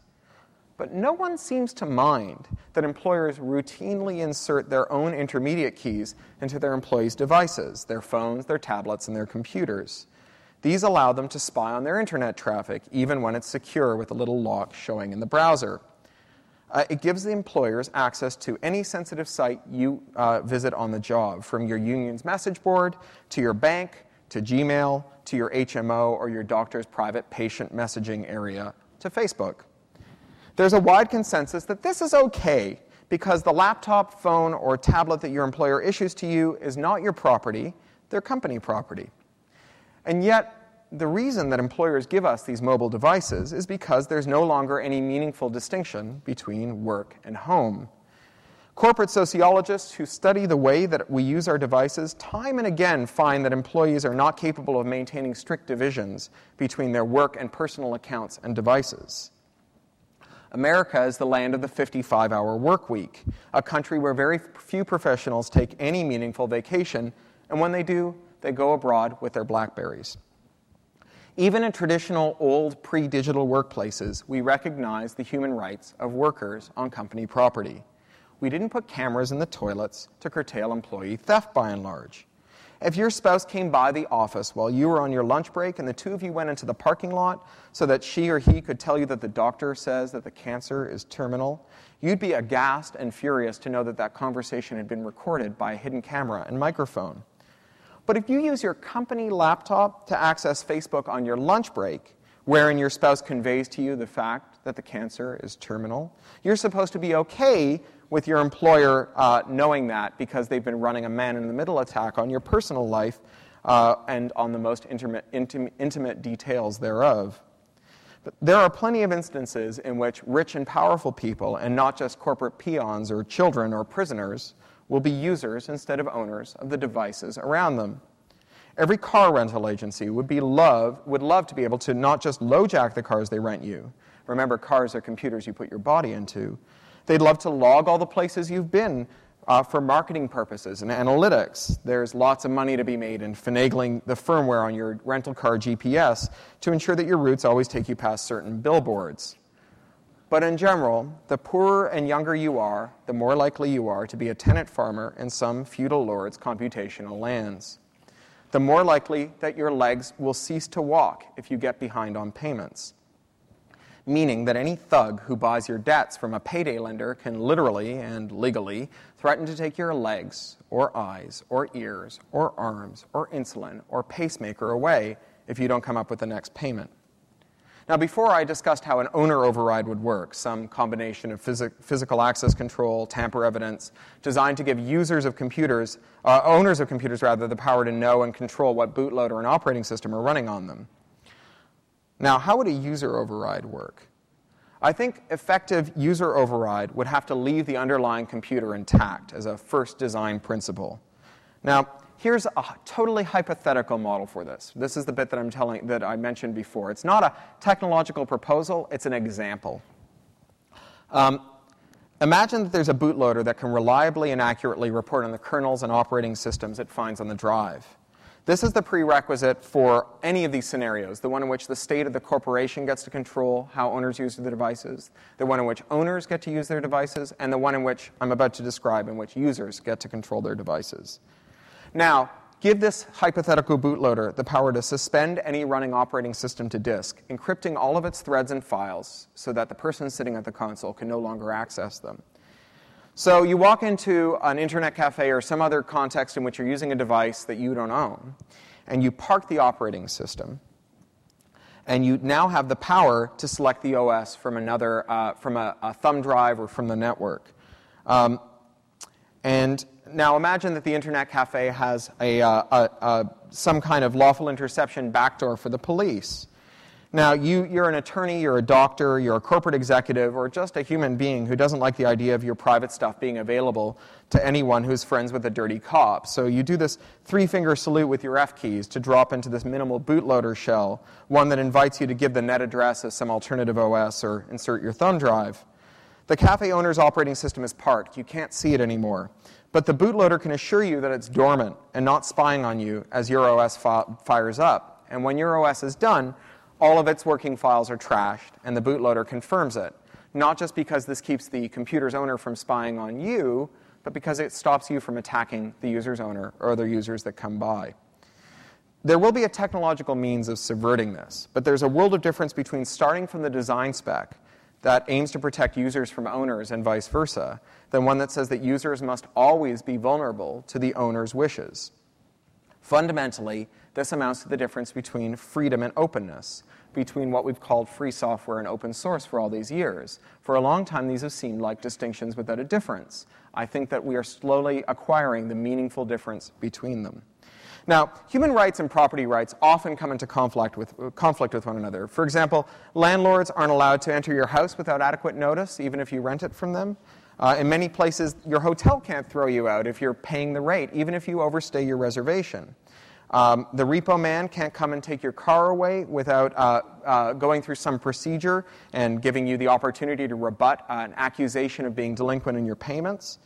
But no one seems to mind that employers routinely insert their own intermediate keys into their employees' devices, their phones, their tablets, and their computers. These allow them to spy on their internet traffic, even when it's secure with a little lock showing in the browser. It gives the employers access to any sensitive site you visit on the job, from your union's message board, to your bank, to Gmail, to your HMO, or your doctor's private patient messaging area, to Facebook. There's a wide consensus that this is okay, because the laptop, phone, or tablet that your employer issues to you is not your property, they're company property. And yet, the reason that employers give us these mobile devices is because there's no longer any meaningful distinction between work and home. Corporate sociologists who study the way that we use our devices time and again find that employees are not capable of maintaining strict divisions between their work and personal accounts and devices. America is the land of the 55-hour work week, a country where very few professionals take any meaningful vacation, and when they do, they go abroad with their Blackberries. Even in traditional, old, pre-digital workplaces, we recognize the human rights of workers on company property. We didn't put cameras in the toilets to curtail employee theft, by and large. If your spouse came by the office while you were on your lunch break and the two of you went into the parking lot so that she or he could tell you that the doctor says that the cancer is terminal, you'd be aghast and furious to know that that conversation had been recorded by a hidden camera and microphone. But if you use your company laptop to access Facebook on your lunch break, wherein your spouse conveys to you the fact that the cancer is terminal, you're supposed to be okay with your employer knowing that, because they've been running a man-in-the-middle attack on your personal life and on the most intimate details thereof. But there are plenty of instances in which rich and powerful people, and not just corporate peons or children or prisoners, will be users instead of owners of the devices around them. Every car rental agency would love to be able to not just LoJack the cars they rent you. Remember, cars are computers you put your body into. They'd love to log all the places you've been for marketing purposes and analytics. There's lots of money to be made in finagling the firmware on your rental car GPS to ensure that your routes always take you past certain billboards. But in general, the poorer and younger you are, the more likely you are to be a tenant farmer in some feudal lord's computational lands. The more likely that your legs will cease to walk if you get behind on payments, meaning that any thug who buys your debts from a payday lender can literally and legally threaten to take your legs or eyes or ears or arms or insulin or pacemaker away if you don't come up with the next payment. Now, before I discussed how an owner override would work, some combination of physical access control, tamper evidence, designed to give owners of computers, the power to know and control what bootloader and operating system are running on them. Now, how would a user override work? I think effective user override would have to leave the underlying computer intact as a first design principle. Now, here's a totally hypothetical model for this. This is the bit that I mentioned before. It's not a technological proposal, it's an example. Imagine that there's a bootloader that can reliably and accurately report on the kernels and operating systems it finds on the drive. This is the prerequisite for any of these scenarios, the one in which the state of the corporation gets to control how owners use their devices, the one in which owners get to use their devices, and the one in which I'm about to describe in which users get to control their devices. Now, give this hypothetical bootloader the power to suspend any running operating system to disk, encrypting all of its threads and files so that the person sitting at the console can no longer access them. So you walk into an internet cafe or some other context in which you're using a device that you don't own, and you park the operating system. and you now have the power to select the OS from another, from a thumb drive or from the network. And now imagine that the internet cafe has some kind of lawful interception backdoor for the police. Now, you're an attorney, you're a doctor, you're a corporate executive, or just a human being who doesn't like the idea of your private stuff being available to anyone who's friends with a dirty cop. So you do this three-finger salute with your F keys to drop into this minimal bootloader shell, one that invites you to give the net address of some alternative OS or insert your thumb drive. The cafe owner's operating system is parked. You can't see it anymore. But the bootloader can assure you that it's dormant and not spying on you as your OS fires up. And when your OS is done, all of its working files are trashed, and the bootloader confirms it, not just because this keeps the computer's owner from spying on you, but because it stops you from attacking the user's owner or other users that come by. There will be a technological means of subverting this, but there's a world of difference between starting from the design spec that aims to protect users from owners and vice versa than one that says that users must always be vulnerable to the owner's wishes. Fundamentally, this amounts to the difference between freedom and openness, between what we've called free software and open source for all these years. For a long time, these have seemed like distinctions without a difference. I think that we are slowly acquiring the meaningful difference between them. Now, human rights and property rights often come into conflict with one another. For example, landlords aren't allowed to enter your house without adequate notice, even if you rent it from them. In many places, your hotel can't throw you out if you're paying the rate, even if you overstay your reservation. The repo man can't come and take your car away without going through some procedure and giving you the opportunity to rebut an accusation of being delinquent in your payments.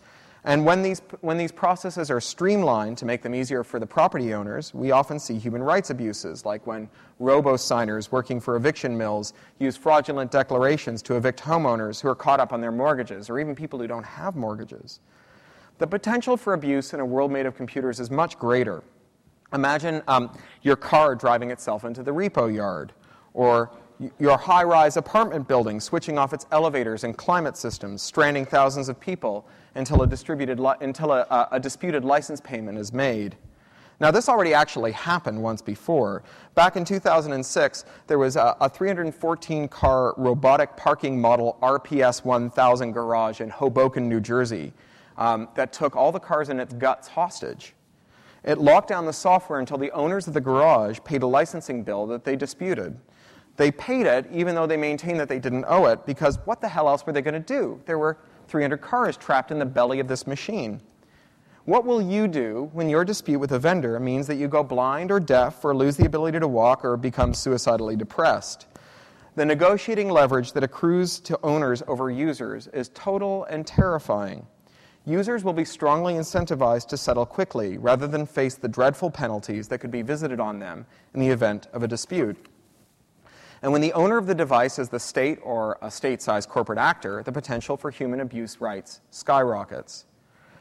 And when these processes are streamlined to make them easier for the property owners, we often see human rights abuses, like when robo-signers working for eviction mills use fraudulent declarations to evict homeowners who are caught up on their mortgages, or even people who don't have mortgages. The potential for abuse in a world made of computers is much greater. Imagine your car driving itself into the repo yard, or your high-rise apartment building switching off its elevators and climate systems, stranding thousands of people until a disputed license payment is made. Now, this already actually happened once before. Back in 2006, there was a 314-car robotic parking model RPS 1000 garage in Hoboken, New Jersey, that took all the cars in its guts hostage. It locked down the software until the owners of the garage paid a licensing bill that they disputed. They paid it, even though they maintained that they didn't owe it, because what the hell else were they going to do? There were 300 cars trapped in the belly of this machine. What will you do when your dispute with a vendor means that you go blind or deaf or lose the ability to walk or become suicidally depressed? The negotiating leverage that accrues to owners over users is total and terrifying. Users will be strongly incentivized to settle quickly rather than face the dreadful penalties that could be visited on them in the event of a dispute. And when the owner of the device is the state or a state-sized corporate actor, the potential for human abuse rights skyrockets.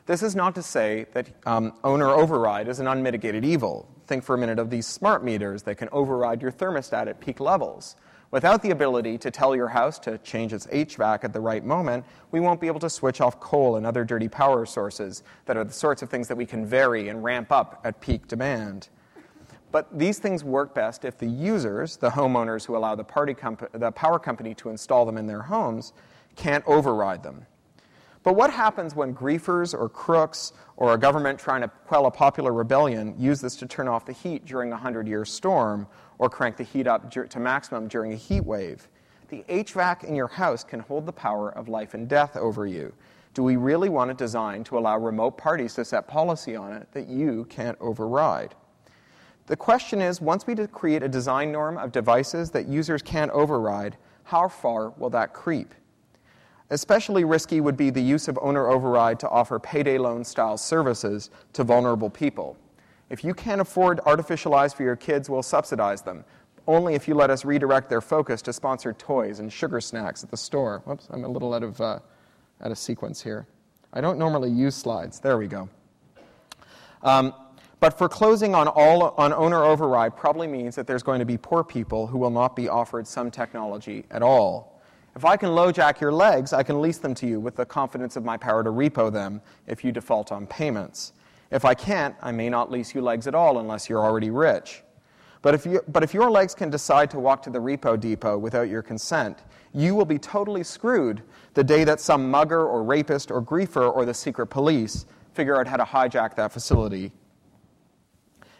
This is not to say that owner override is an unmitigated evil. Think for a minute of these smart meters that can override your thermostat at peak levels. Without the ability to tell your house to change its HVAC at the right moment, we won't be able to switch off coal and other dirty power sources that are the sorts of things that we can vary and ramp up at peak demand. But these things work best if the users, the homeowners who allow the power company to install them in their homes, can't override them. But what happens when griefers or crooks or a government trying to quell a popular rebellion use this to turn off the heat during a 100-year storm, or crank the heat up to maximum during a heat wave? The HVAC in your house can hold the power of life and death over you. Do we really want it designed to allow remote parties to set policy on it that you can't override? The question is, once we create a design norm of devices that users can't override, how far will that creep? Especially risky would be the use of owner override to offer payday loan-style services to vulnerable people. If you can't afford artificial eyes for your kids, we'll subsidize them, only if you let us redirect their focus to sponsored toys and sugar snacks at the store. Whoops, I'm a little out of sequence here. I don't normally use slides. There we go. But foreclosing on owner override probably means that there's going to be poor people who will not be offered some technology at all. If I can LoJack your legs, I can lease them to you with the confidence of my power to repo them if you default on payments. If I can't, I may not lease you legs at all unless you're already rich. But if your legs can decide to walk to the repo depot without your consent, you will be totally screwed the day that some mugger or rapist or griefer or the secret police figure out how to hijack that facility.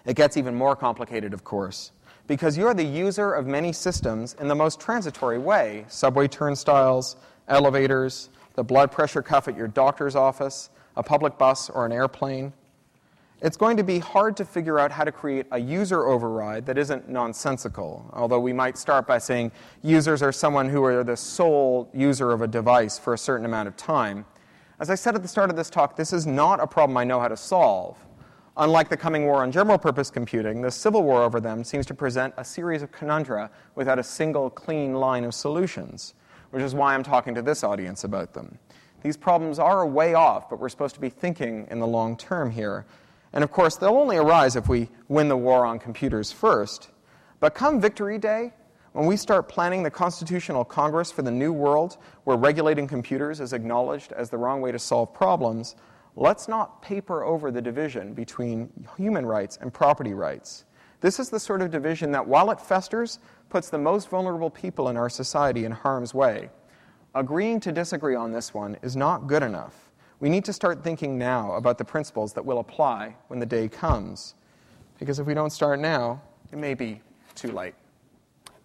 It gets even more complicated, of course, because you're the user of many systems in the most transitory way: subway turnstiles, elevators, the blood pressure cuff at your doctor's office, a public bus, or an airplane. It's going to be hard to figure out how to create a user override that isn't nonsensical, although we might start by saying users are someone who are the sole user of a device for a certain amount of time. As I said at the start of this talk, this is not a problem I know how to solve. Unlike the coming war on general-purpose computing, the civil war over them seems to present a series of conundra without a single clean line of solutions, which is why I'm talking to this audience about them. These problems are a way off, but we're supposed to be thinking in the long term here. And of course, they'll only arise if we win the war on computers first. But come Victory Day, when we start planning the Constitutional Congress for the new world, where regulating computers is acknowledged as the wrong way to solve problems, let's not paper over the division between human rights and property rights. This is the sort of division that, while it festers, puts the most vulnerable people in our society in harm's way. Agreeing to disagree on this one is not good enough. We need to start thinking now about the principles that will apply when the day comes. Because if we don't start now, it may be too late.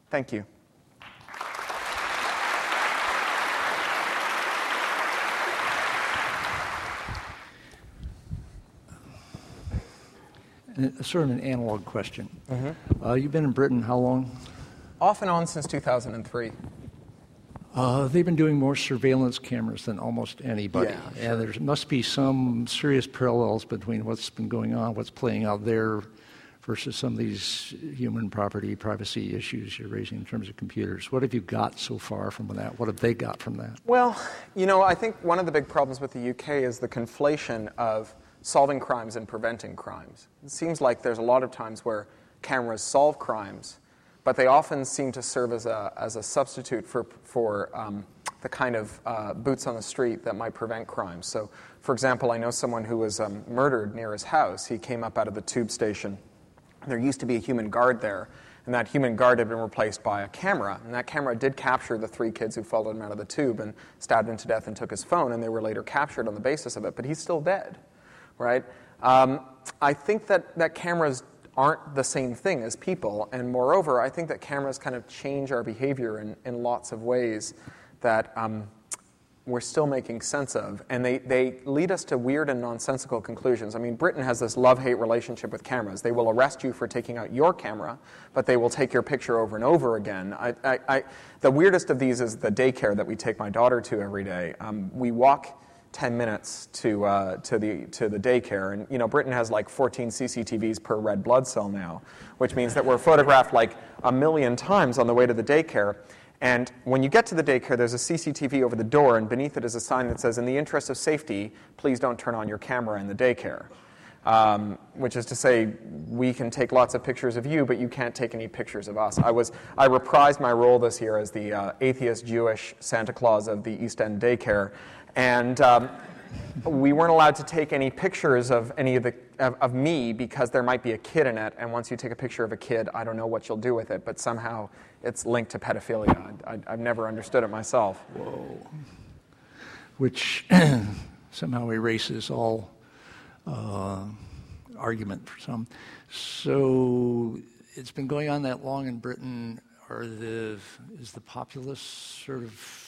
Thank you. Sort of an analog question. Mm-hmm. You've been in Britain how long? Off and on since 2003. They've been doing more surveillance cameras than almost anybody. Yeah, sure. And there must be some serious parallels between what's been going on, what's playing out there, versus some of these human property, privacy issues you're raising in terms of computers. What have you got so far from that? What have they got from that? Well, you know, I think one of the big problems with the UK is the conflation of solving crimes and preventing crimes. It seems like there's a lot of times where cameras solve crimes, but they often seem to serve as a substitute for the kind of boots on the street that might prevent crimes. So, for example, I know someone who was murdered near his house. He came up out of the tube station. There used to be a human guard there, and that human guard had been replaced by a camera. And that camera did capture the three kids who followed him out of the tube and stabbed him to death and took his phone, and they were later captured on the basis of it, but he's still dead. Right? I think that cameras aren't the same thing as people, and moreover, I think that cameras kind of change our behavior in lots of ways that we're still making sense of, and they lead us to weird and nonsensical conclusions. I mean, Britain has this love-hate relationship with cameras. They will arrest you for taking out your camera, but they will take your picture over and over again. The weirdest of these is the daycare that we take my daughter to every day. We walk 10 minutes to the daycare, and you know, Britain has like 14 CCTVs per red blood cell now, which means that we're photographed like 1 million times on the way to the daycare. And when you get to the daycare, there's a CCTV over the door, and beneath it is a sign that says, "In the interest of safety, please don't turn on your camera in the daycare," which is to say, we can take lots of pictures of you, but you can't take any pictures of us. I reprised my role this year as the atheist Jewish Santa Claus of the East End daycare. And we weren't allowed to take any pictures of any of me because there might be a kid in it. And once you take a picture of a kid, I don't know what you'll do with it, but somehow it's linked to pedophilia. I've never understood it myself. Whoa. Which somehow erases all argument for some. So it's been going on that long in Britain. Is the populace sort of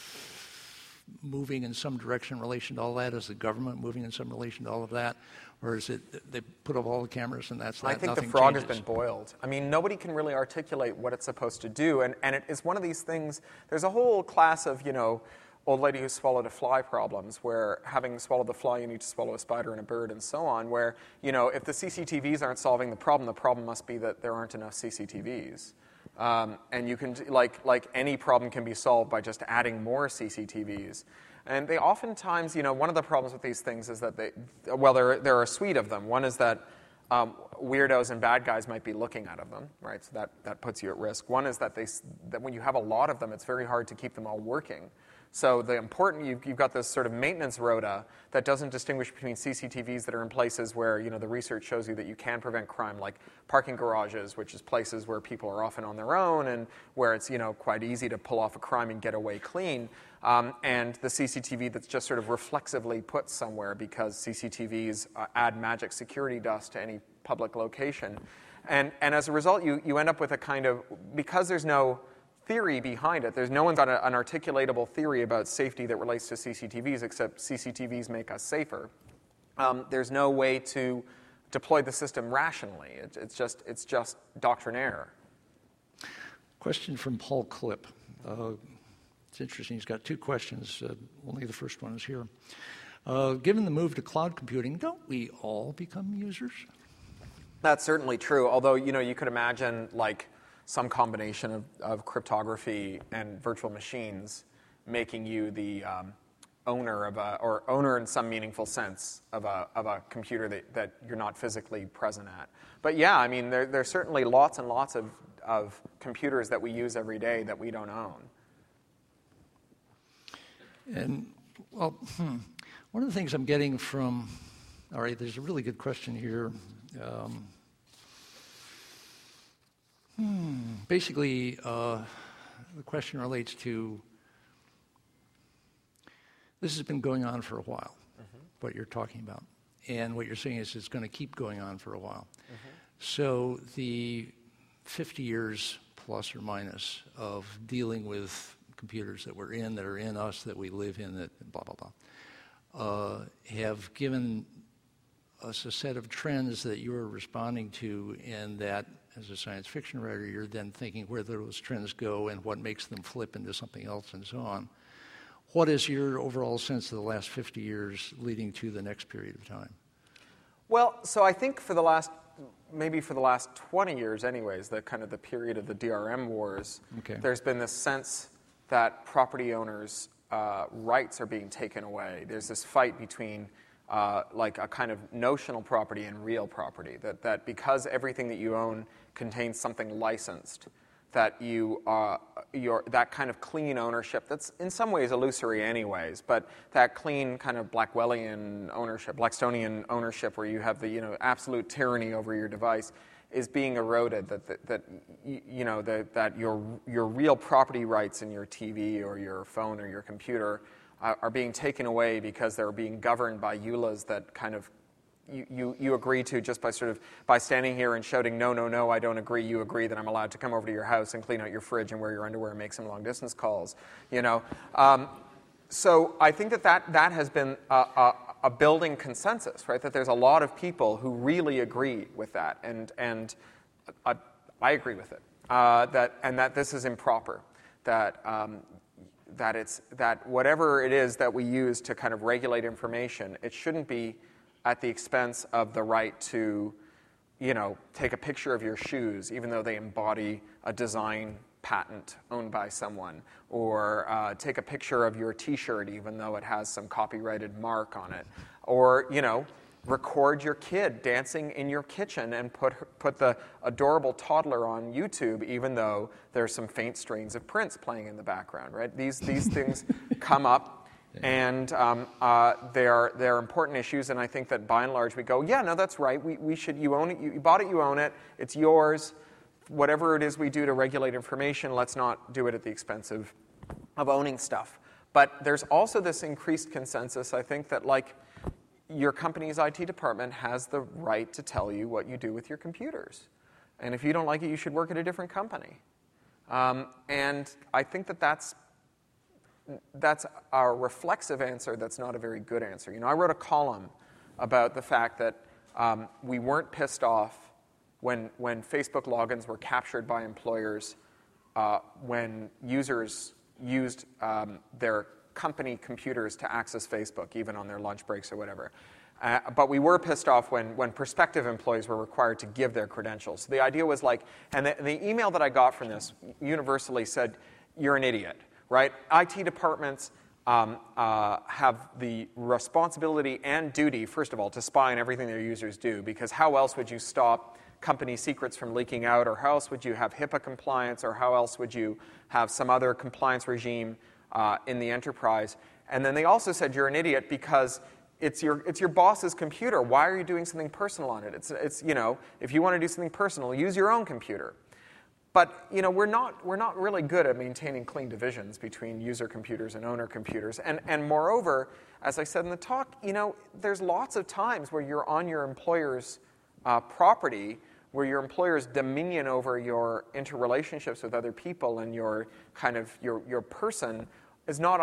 moving in some direction in relation to all that? Is the government moving in some relation to all of that? Or is it they put up all the cameras and that's that? I think the frog has been boiled. I mean, nobody can really articulate what it's supposed to do. And it is one of these things. There's a whole class of, you know, old lady who swallowed a fly problems, where having swallowed the fly, you need to swallow a spider and a bird and so on, where, you know, if the CCTVs aren't solving the problem must be that there aren't enough CCTVs. And you can, like any problem can be solved by just adding more CCTVs. And they oftentimes, you know, one of the problems with these things is that there are a suite of them. One is that weirdos and bad guys might be looking out of them, right? So that puts you at risk. One is that when you have a lot of them, it's very hard to keep them all working. So the important, you've got this sort of maintenance rota that doesn't distinguish between CCTVs that are in places where, you know, the research shows you that you can prevent crime, like parking garages, which is places where people are often on their own and where it's, you know, quite easy to pull off a crime and get away clean, and the CCTV that's just sort of reflexively put somewhere because CCTVs add magic security dust to any public location. And as a result, you end up with a kind of, because there's no theory behind it. There's no one's got an articulatable theory about safety that relates to CCTVs, except CCTVs make us safer. There's no way to deploy the system rationally. It's just doctrinaire. Question from Paul Clipp. It's interesting. He's got two questions. Only the first one is here. Given the move to cloud computing, don't we all become users? That's certainly true. Although, you know, you could imagine like some combination of cryptography and virtual machines making you the owner in some meaningful sense of a computer that you're not physically present at. But yeah, I mean, there's certainly lots and lots of computers that we use every day that we don't own. And, well, one of the things I'm getting from, all right, there's a really good question here. Basically, the question relates to, this has been going on for a while, what you're talking about. And what you're saying is it's going to keep going on for a while. So the 50 years plus or minus of dealing with computers that we're in, that are in us, that we live in, that blah, blah, blah, have given us a set of trends that you're responding to, and that as a science fiction writer, you're then thinking where those trends go and what makes them flip into something else and so on. What is your overall sense of the last 50 years leading to the next period of time? Well, so I think for the last 20 years anyways, the kind of the period of the DRM wars, there's been this sense that property owners' rights are being taken away. There's this fight between like a kind of notional property and real property, that because everything that you own contains something licensed, that that kind of clean ownership that's in some ways illusory anyways, but that clean kind of Blackwellian ownership, Blackstonian ownership where you have the, you know, absolute tyranny over your device is being eroded, that your real property rights in your TV or your phone or your computer are being taken away because they're being governed by EULAs that kind of you agree to just by sort of by standing here and shouting no, no, no, I don't agree. You agree that I'm allowed to come over to your house and clean out your fridge and wear your underwear and make some long distance calls, you know. So I think that has been a building consensus, right? That there's a lot of people who really agree with that, and I agree with it. That this is improper. That whatever it is that we use to kind of regulate information, it shouldn't be at the expense of the right to, you know, take a picture of your shoes, even though they embody a design patent owned by someone, or take a picture of your T-shirt, even though it has some copyrighted mark on it, or, you know, record your kid dancing in your kitchen and put the adorable toddler on YouTube, even though there's some faint strains of Prince playing in the background, right? These things come up, and they're important issues, and I think that by and large we go, yeah, no, that's right. We should, you own it, you bought it, you own it, it's yours. Whatever it is we do to regulate information, let's not do it at the expense of owning stuff. But there's also this increased consensus, I think, that like, your company's IT department has the right to tell you what you do with your computers. And if you don't like it, you should work at a different company. And I think that's our reflexive answer that's not a very good answer. You know, I wrote a column about the fact that we weren't pissed off when Facebook logins were captured by employers when users used their company computers to access Facebook, even on their lunch breaks or whatever. But we were pissed off when prospective employees were required to give their credentials. So the idea was like, and the email that I got from this universally said, you're an idiot, right? IT departments have the responsibility and duty, first of all, to spy on everything their users do, because how else would you stop company secrets from leaking out, or how else would you have HIPAA compliance, or how else would you have some other compliance regime in the enterprise. And then they also said, you're an idiot because it's your boss's computer. Why are you doing something personal on it? It's you know, if you want to do something personal, use your own computer. But you know, we're not really good at maintaining clean divisions between user computers and owner computers. And moreover, as I said in the talk, you know, there's lots of times where you're on your employer's property, where your employer's dominion over your interrelationships with other people and your kind of your person is not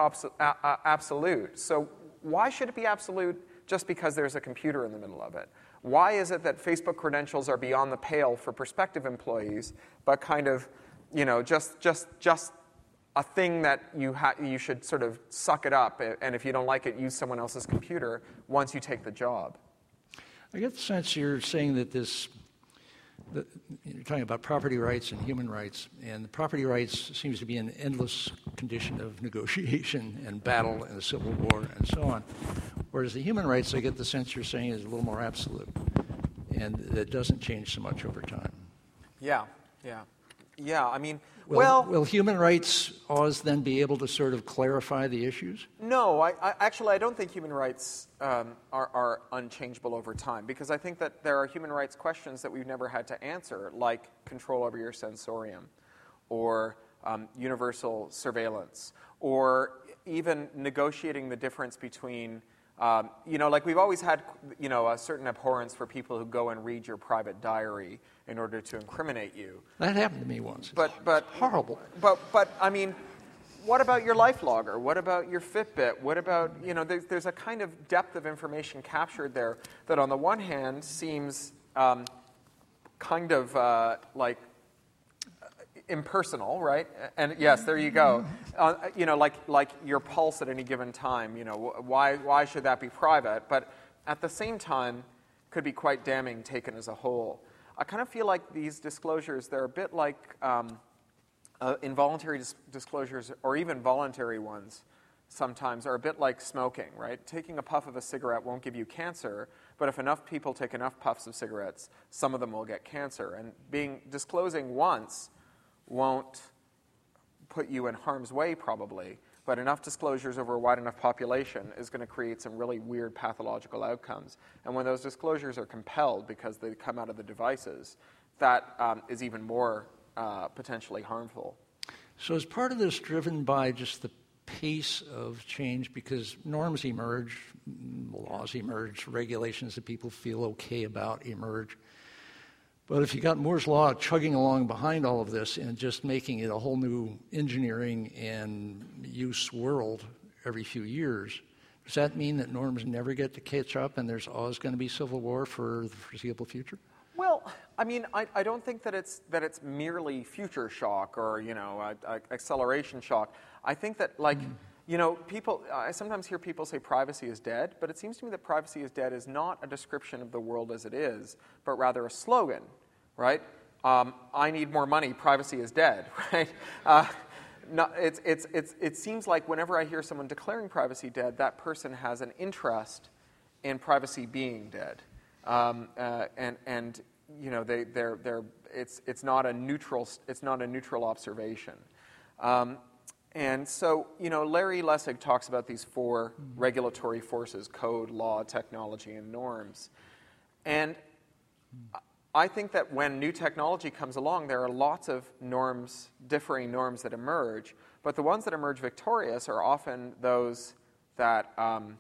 absolute. So why should it be absolute just because there's a computer in the middle of it? Why is it that Facebook credentials are beyond the pale for prospective employees, but kind of, you know, just a thing that you should sort of suck it up, and if you don't like it, use someone else's computer once you take the job? I get the sense you're saying that you're talking about property rights and human rights, and property rights seems to be an endless condition of negotiation and battle and the Civil War and so on. Whereas the human rights, I get the sense you're saying, is a little more absolute, and that doesn't change so much over time. Yeah. I mean, will human rights laws then be able to sort of clarify the issues? No, I don't think human rights are unchangeable over time, because I think that there are human rights questions that we've never had to answer, like control over your sensorium, or universal surveillance, or even negotiating the difference between. You know, like we've always had, you know, a certain abhorrence for people who go and read your private diary in order to incriminate you. That happened to me once. It's horrible. But I mean, what about your life logger? What about your Fitbit? What about, you know, there's a kind of depth of information captured there that, on the one hand, seems kind of like impersonal, right? And yes, there you go. You know, like your pulse at any given time. You know, why should that be private? But at the same time, could be quite damning taken as a whole. I kind of feel like these disclosures, they're a bit like involuntary disclosures, or even voluntary ones. Sometimes are a bit like smoking, right? Taking a puff of a cigarette won't give you cancer, but if enough people take enough puffs of cigarettes, some of them will get cancer. And disclosing once won't put you in harm's way, probably, but enough disclosures over a wide enough population is going to create some really weird pathological outcomes. And when those disclosures are compelled because they come out of the devices, that is even more potentially harmful. So is part of this driven by just the pace of change, because norms emerge, laws emerge, regulations that people feel okay about emerge? But if you got Moore's Law chugging along behind all of this and just making it a whole new engineering and use world every few years, does that mean that norms never get to catch up and there's always going to be civil war for the foreseeable future? Well, I mean, I don't think that it's merely future shock or, you know, acceleration shock. I think that, like, you know, people, I sometimes hear people say privacy is dead, but it seems to me that privacy is dead is not a description of the world as it is, but rather a slogan, right? I need more money, privacy is dead, right? It seems like whenever I hear someone declaring privacy dead, that person has an interest in privacy being dead. And you know, it's not a neutral observation. And so, you know, Larry Lessig talks about these four regulatory forces: code, law, technology, and norms. And I think that when new technology comes along, there are lots of norms, differing norms that emerge. But the ones that emerge victorious are often those that are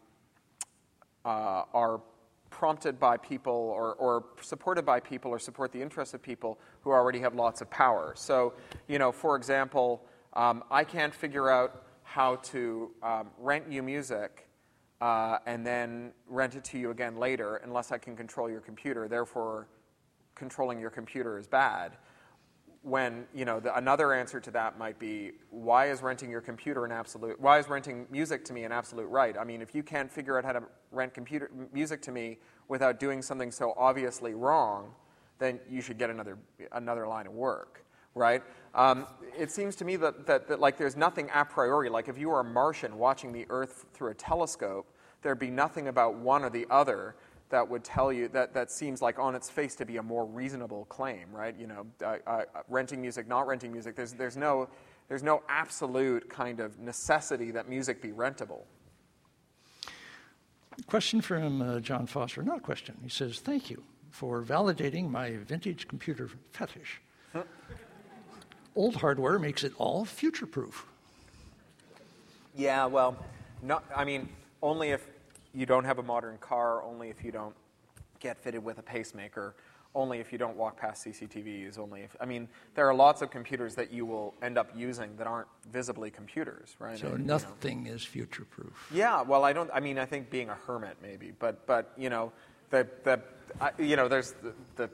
prompted by people or supported by people or support the interests of people who already have lots of power. So, you know, for example, I can't figure out how to rent you music and then rent it to you again later unless I can control your computer. Therefore, controlling your computer is bad. When, you know, another answer to that might be, why is renting music to me an absolute right? I mean, if you can't figure out how to rent music to me without doing something so obviously wrong, then you should get another line of work. Right? It seems to me that like there's nothing a priori. Like if you were a Martian watching the Earth through a telescope, there'd be nothing about one or the other that would tell you that that seems like on its face to be a more reasonable claim, right? You know, renting music, not renting music. There's no absolute kind of necessity that music be rentable. Question from John Foster. Not a question. He says, "Thank you for validating my vintage computer fetish. Old hardware makes it all future-proof." Yeah, well, not, I mean, only if you don't have a modern car, only if you don't get fitted with a pacemaker, only if you don't walk past CCTVs, only if, I mean, there are lots of computers that you will end up using that aren't visibly computers, right? So nothing is future-proof. Yeah, well, I don't, I mean, I think being a hermit maybe, but you know, this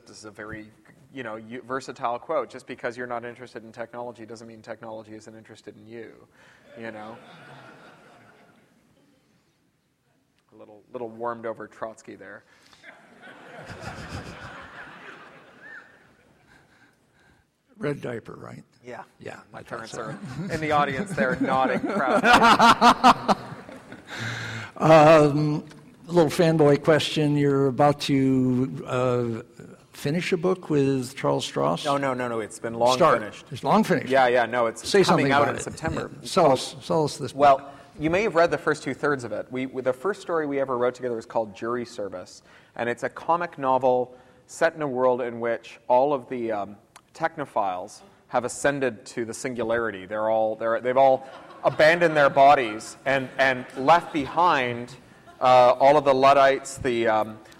is a very, you know, versatile quote. Just because you're not interested in technology doesn't mean technology isn't interested in you, you know? A little warmed over Trotsky there. Red diaper, right? Yeah. Yeah. My parents are in the audience. They're nodding proudly. A little fanboy question. You're about to finish a book with Charles Strauss? No. It's been long finished. It's long finished. Yeah. No, it's coming out in September. Yeah. Sell us this book. Well, you may have read the first two-thirds of it. The first story we ever wrote together was called Jury Service, and it's a comic novel set in a world in which all of the technophiles have ascended to the singularity. They've all abandoned their bodies and left behind all of the Luddites,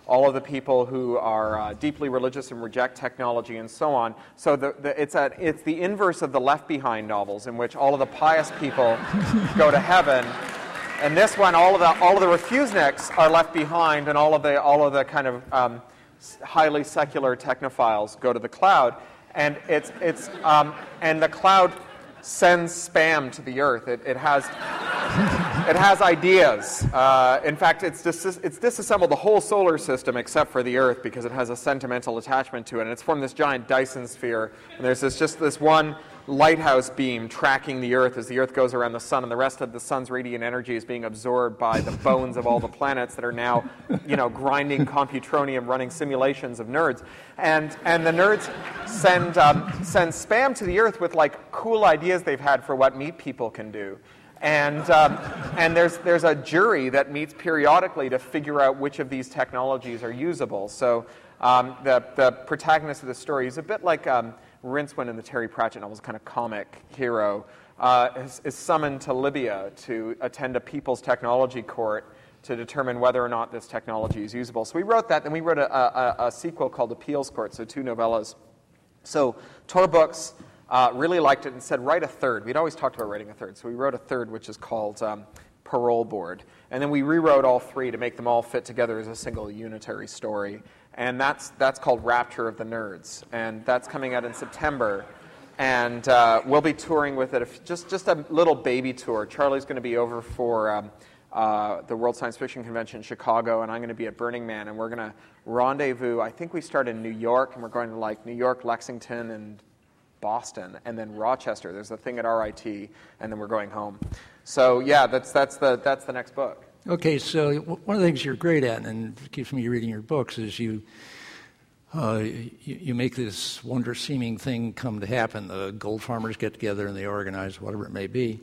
all of the people who are deeply religious and reject technology and so on. So it's the inverse of the Left Behind novels, in which all of the pious people go to heaven, and this one, all of the refuseniks are left behind, and all of the kind of highly secular technophiles go to the cloud, and and the cloud sends spam to the earth. It has ideas. In fact, it's disassembled the whole solar system except for the Earth because it has a sentimental attachment to it. And it's formed this giant Dyson sphere. And there's this one lighthouse beam tracking the Earth as the Earth goes around the sun, and the rest of the sun's radiant energy is being absorbed by the bones of all the planets that are now, you know, grinding computronium, running simulations of nerds. And the nerds send spam to the Earth with like cool ideas they've had for what meat people can do. And there's a jury that meets periodically to figure out which of these technologies are usable. So the protagonist of the story is a bit like Rincewind in the Terry Pratchett novels, kind of comic hero, is summoned to Libya to attend a people's technology court to determine whether or not this technology is usable. So we wrote that, then we wrote a sequel called Appeals Court, so two novellas. So Tor Books really liked it and said, write a third. We'd always talked about writing a third. So we wrote a third, which is called Parole Board. And then we rewrote all three to make them all fit together as a single unitary story. And that's called Rapture of the Nerds. And that's coming out in September. And we'll be touring with it, just a little baby tour. Charlie's going to be over for the World Science Fiction Convention in Chicago, and I'm going to be at Burning Man. And we're going to rendezvous. I think we start in New York, and we're going to like New York, Lexington, and Boston, and then Rochester. There's a thing at RIT, and then we're going home. So yeah, that's the next book. Okay, so one of the things you're great at, and keeps me reading your books, is you make this wonder-seeming thing come to happen. The gold farmers get together and they organize whatever it may be,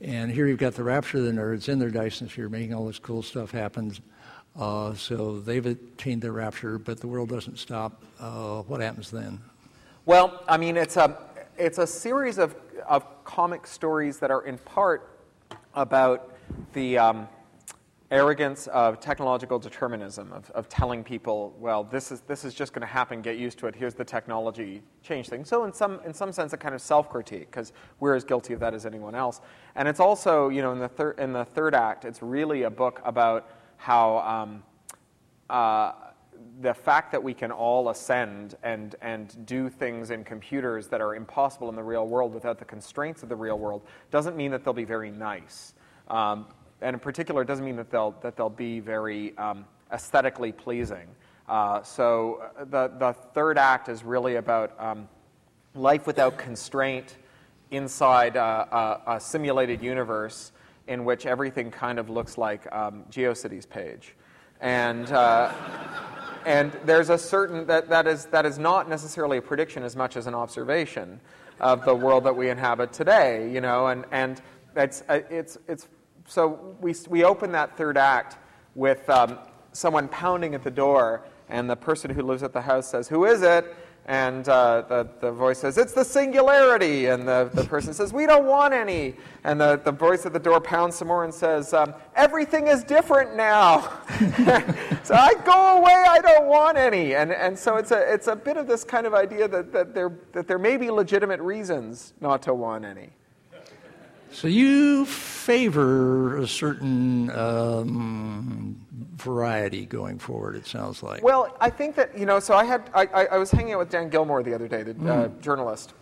and here you've got the Rapture of the Nerds in their Dyson sphere making all this cool stuff happen. So they've attained their rapture, but the world doesn't stop. What happens then? Well, I mean, it's a series of comic stories that are in part about the arrogance of technological determinism, of telling people, well, this is just going to happen, get used to it, here's the technology, change things. So in some sense, a kind of self-critique, because we're as guilty of that as anyone else. And it's also, you know, in the third act, it's really a book about how the fact that we can all ascend and do things in computers that are impossible in the real world without the constraints of the real world doesn't mean that they'll be very nice, and in particular, it doesn't mean that they'll be very aesthetically pleasing. So the third act is really about life without constraint inside a simulated universe in which everything kind of looks like GeoCities page. And there's a certain that is not necessarily a prediction as much as an observation of the world that we inhabit today, you know. And it's so we open that third act with someone pounding at the door, and the person who lives at the house says, "Who is it?" And the voice says, "It's the singularity." And the person says, "We don't want any." And the voice at the door pounds some more and says, "Everything is different now." So I go away. I don't want any. And so it's a bit of this kind of idea that there may be legitimate reasons not to want any. So you favor a certain variety going forward, it sounds like. Well, I think that, you know, so I was hanging out with Dan Gilmore the other day, the journalist,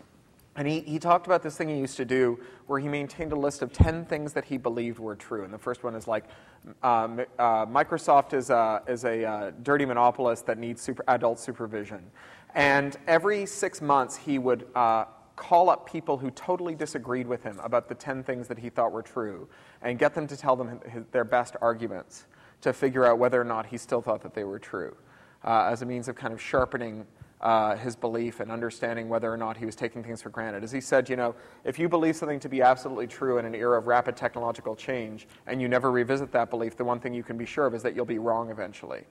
and he talked about this thing he used to do where he maintained a list of 10 things that he believed were true. And the first one is like, Microsoft is a dirty monopolist that needs adult supervision. And every 6 months he would call up people who totally disagreed with him about the 10 things that he thought were true and get them to tell them their best arguments to figure out whether or not he still thought that they were true, as a means of kind of sharpening his belief and understanding whether or not he was taking things for granted. As he said, you know, if you believe something to be absolutely true in an era of rapid technological change and you never revisit that belief, the one thing you can be sure of is that you'll be wrong eventually.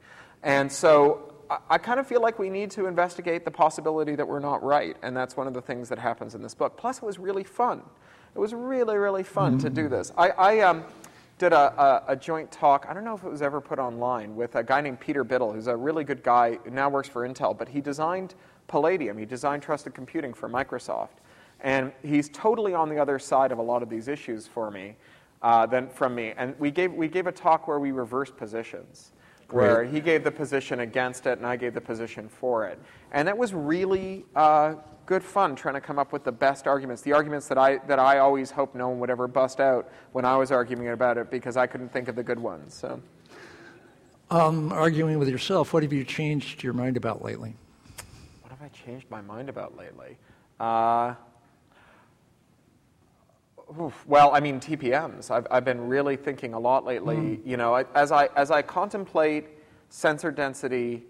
And so I kind of feel like we need to investigate the possibility that we're not right, and that's one of the things that happens in this book. Plus, it was really fun. It was really, really fun to do this. I did a joint talk, I don't know if it was ever put online, with a guy named Peter Biddle, who's a really good guy, now works for Intel, but he designed Palladium. He designed trusted computing for Microsoft. And he's totally on the other side of a lot of these issues from me. And we gave a talk where we reversed positions, where he gave the position against it and I gave the position for it. And that was really good fun, trying to come up with the best arguments, the arguments that I always hoped no one would ever bust out when I was arguing about it because I couldn't think of the good ones. So, arguing with yourself, what have you changed your mind about lately? What have I changed my mind about lately? Well, I mean, TPMs. I've been really thinking a lot lately. You know, as I contemplate sensor density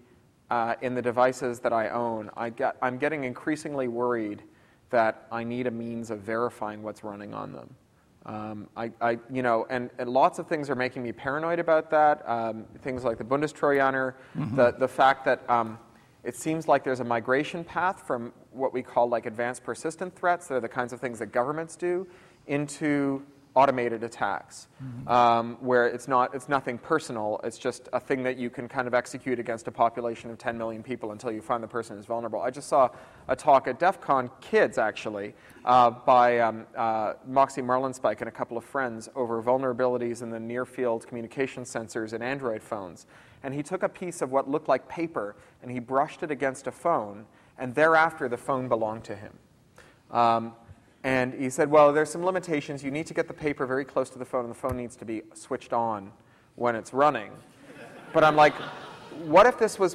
in the devices that I own, I'm getting increasingly worried that I need a means of verifying what's running on them. And lots of things are making me paranoid about that. Things like the Bundestrojaner, the fact that it seems like there's a migration path from what we call like advanced persistent threats. They're the kinds of things that governments do, into automated attacks, where it's nothing personal. It's just a thing that you can kind of execute against a population of 10 million people until you find the person is vulnerable. I just saw a talk at DEF CON Kids, actually, by Moxie Marlinspike and a couple of friends over vulnerabilities in the near-field communication sensors in Android phones. And he took a piece of what looked like paper, and he brushed it against a phone, and thereafter the phone belonged to him. And he said, well, there's some limitations. You need to get the paper very close to the phone, and the phone needs to be switched on when it's running. But I'm like, what if this was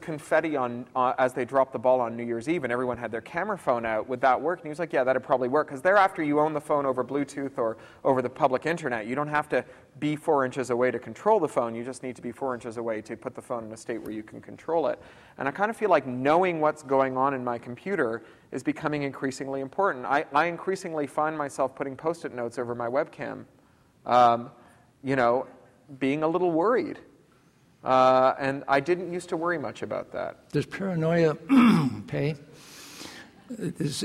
confetti on as they dropped the ball on New Year's Eve and everyone had their camera phone out? Would that work? And he was like, yeah, that'd probably work, because thereafter you own the phone over Bluetooth or over the public internet. You don't have to be 4 inches away to control the phone. You just need to be 4 inches away to put the phone in a state where you can control it. And I kind of feel like knowing what's going on in my computer is becoming increasingly important. I increasingly find myself putting Post-it notes over my webcam, you know, being a little worried. And I didn't used to worry much about that. Does paranoia pay? There's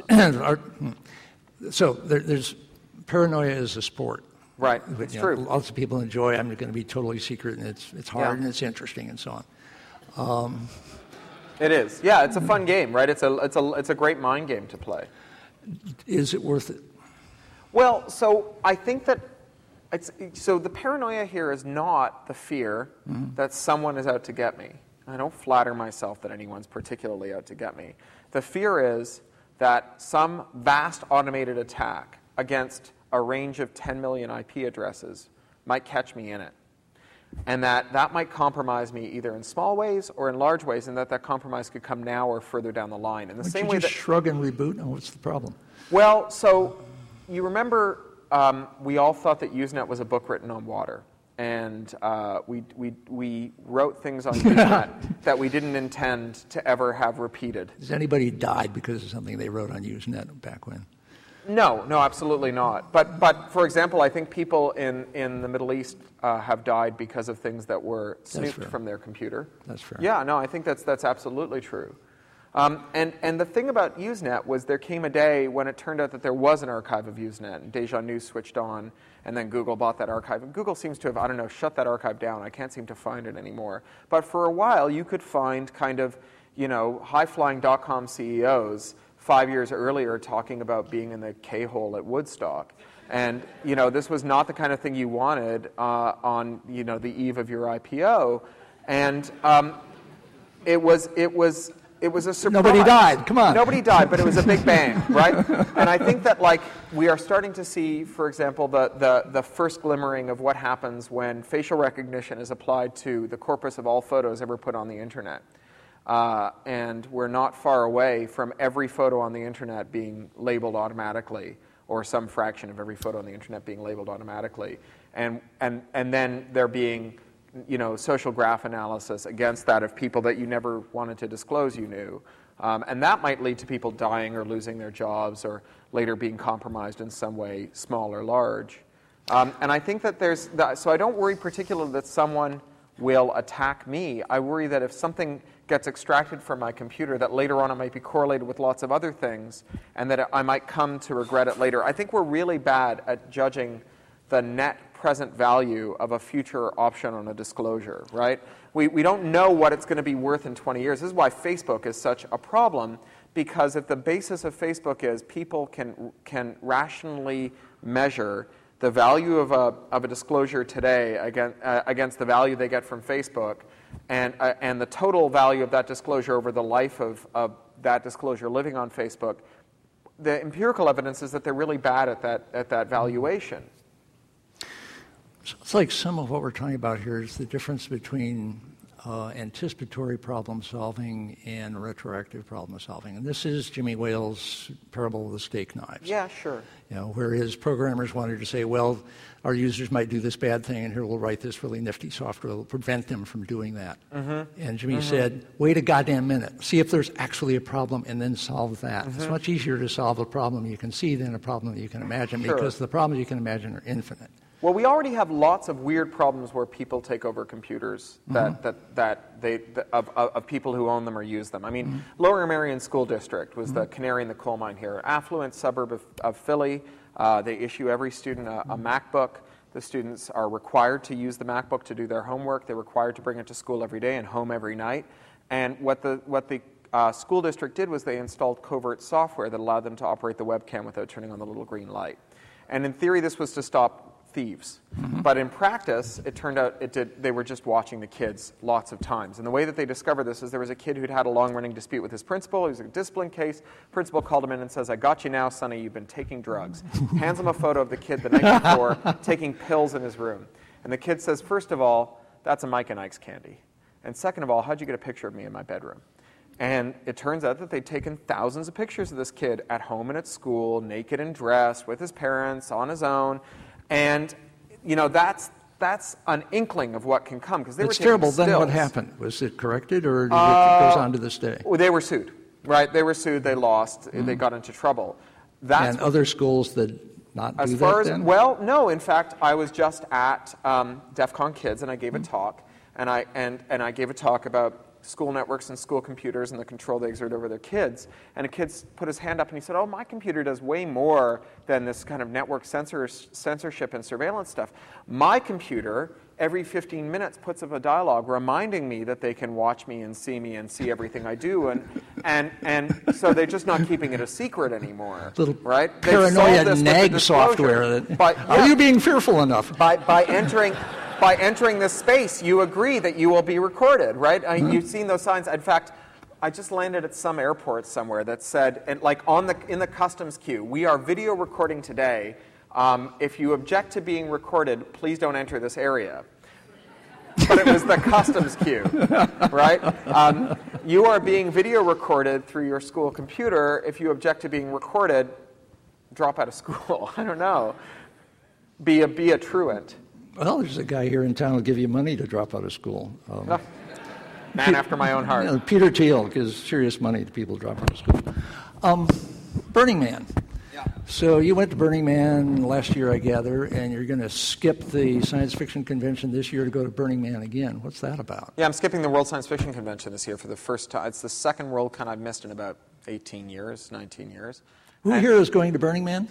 paranoia is a sport. Right, it's true. Lots of people enjoy, I'm going to be totally secret, and it's hard, and it's interesting, and so on. It is. Yeah, it's a fun game, right? It's a great mind game to play. Is it worth it? Well, so I think that so the paranoia here is not the fear that someone is out to get me. I don't flatter myself that anyone's particularly out to get me. The fear is that some vast automated attack against a range of 10 million IP addresses might catch me in it. And that might compromise me either in small ways or in large ways, and that compromise could come now or further down the line. In the same way that shrug and reboot? No, what's the problem? Well, so you remember we all thought that Usenet was a book written on water. and we wrote things on Usenet that we didn't intend to ever have repeated. Has anybody died because of something they wrote on Usenet back when? No, no, absolutely not. But for example, I think people in the Middle East have died because of things that were snooped from their computer. That's fair. Yeah, no, I think that's absolutely true. And the thing about Usenet was there came a day when it turned out that there was an archive of Usenet, and Deja News switched on, and then Google bought that archive. And Google seems to have, I don't know, shut that archive down. I can't seem to find it anymore. But for a while, you could find kind of, you know, high-flying dot-com CEOs 5 years earlier talking about being in the K-hole at Woodstock. And, you know, this was not the kind of thing you wanted on, you know, the eve of your IPO. And it was a surprise. Nobody died. Come on. Nobody died, but it was a big bang, right? And I think that, like, we are starting to see, for example, the first glimmering of what happens when facial recognition is applied to the corpus of all photos ever put on the Internet. And we're not far away from every photo on the Internet being labeled automatically, or some fraction of every photo on the Internet being labeled automatically. And then there being, you know, social graph analysis against that of people that you never wanted to disclose you knew. And that might lead to people dying or losing their jobs or later being compromised in some way, small or large. And I think that there's, so I don't worry particularly that someone will attack me. I worry that if something gets extracted from my computer, that later on it might be correlated with lots of other things and that I might come to regret it later. I think we're really bad at judging the net present value of a future option on a disclosure, right? We don't know what it's going to be worth in 20 years. This is why Facebook is such a problem, because if the basis of Facebook is people can rationally measure the value of a disclosure today against the value they get from Facebook, and the total value of that disclosure over the life of that disclosure living on Facebook, the empirical evidence is that they're really bad at that valuation. So it's like some of what we're talking about here is the difference between anticipatory problem solving and retroactive problem solving. And this is Jimmy Wales' parable of the steak knives. Yeah, sure. You know, where his programmers wanted to say, well, our users might do this bad thing, and here we'll write this really nifty software that will prevent them from doing that. Mm-hmm. And Jimmy said, wait a goddamn minute. See if there's actually a problem and then solve that. Mm-hmm. It's much easier to solve a problem you can see than a problem that you can imagine, because the problems you can imagine are infinite. Well, we already have lots of weird problems where people take over computers of people who own them or use them. I mean, Lower Merion School District was the canary in the coal mine here. Affluent suburb of Philly. They issue every student a MacBook. The students are required to use the MacBook to do their homework. They're required to bring it to school every day and home every night. And what the school district did was they installed covert software that allowed them to operate the webcam without turning on the little green light. And in theory, this was to stop thieves. But in practice, it turned out they were just watching the kids lots of times. And the way that they discovered this is there was a kid who'd had a long-running dispute with his principal. It was a discipline case. Principal called him in and says, "I got you now, Sonny. You've been taking drugs." Hands him a photo of the kid the night before taking pills in his room. And the kid says, "First of all, that's a Mike and Ike's candy. And second of all, how'd you get a picture of me in my bedroom?" And it turns out that they'd taken thousands of pictures of this kid at home and at school, naked and dressed, with his parents, on his own. And, you know, that's an inkling of what can come, because they were taking stills. It's terrible. Then what happened? Was it corrected, or did it goes on to this day? Well, they were sued, right? They were sued. They lost. They got into trouble. And other schools that not do that then? Well, no. In fact, I was just at DEF CON Kids, and I gave a talk. And I gave a talk about school networks and school computers and the control they exert over their kids. And a kid put his hand up and he said, "Oh, my computer does way more than this kind of network censorship and surveillance stuff. My computer, every 15 minutes, puts up a dialogue reminding me that they can watch me and see me and see everything I do." And so they're just not keeping it a secret anymore. Little right? Paranoia nag software. Are you being fearful enough? By entering this space, you agree that you will be recorded, right? You've seen those signs. In fact, I just landed at some airport somewhere that said, and like in the customs queue, "We are video recording today. If you object to being recorded, please don't enter this area." But it was the customs queue, right? You are being video recorded through your school computer. If you object to being recorded, drop out of school. I don't know. Be a truant. Well, there's a guy here in town who'll give you money to drop out of school. Man after my own heart. You know, Peter Thiel gives serious money to people who drop out of school. Burning Man. Yeah. So you went to Burning Man last year, I gather, and you're going to skip the science fiction convention this year to go to Burning Man again. What's that about? Yeah, I'm skipping the World Science Fiction Convention this year for the first time. It's the second World Con I've missed in about 18 years, 19 years. Who here is going to Burning Man?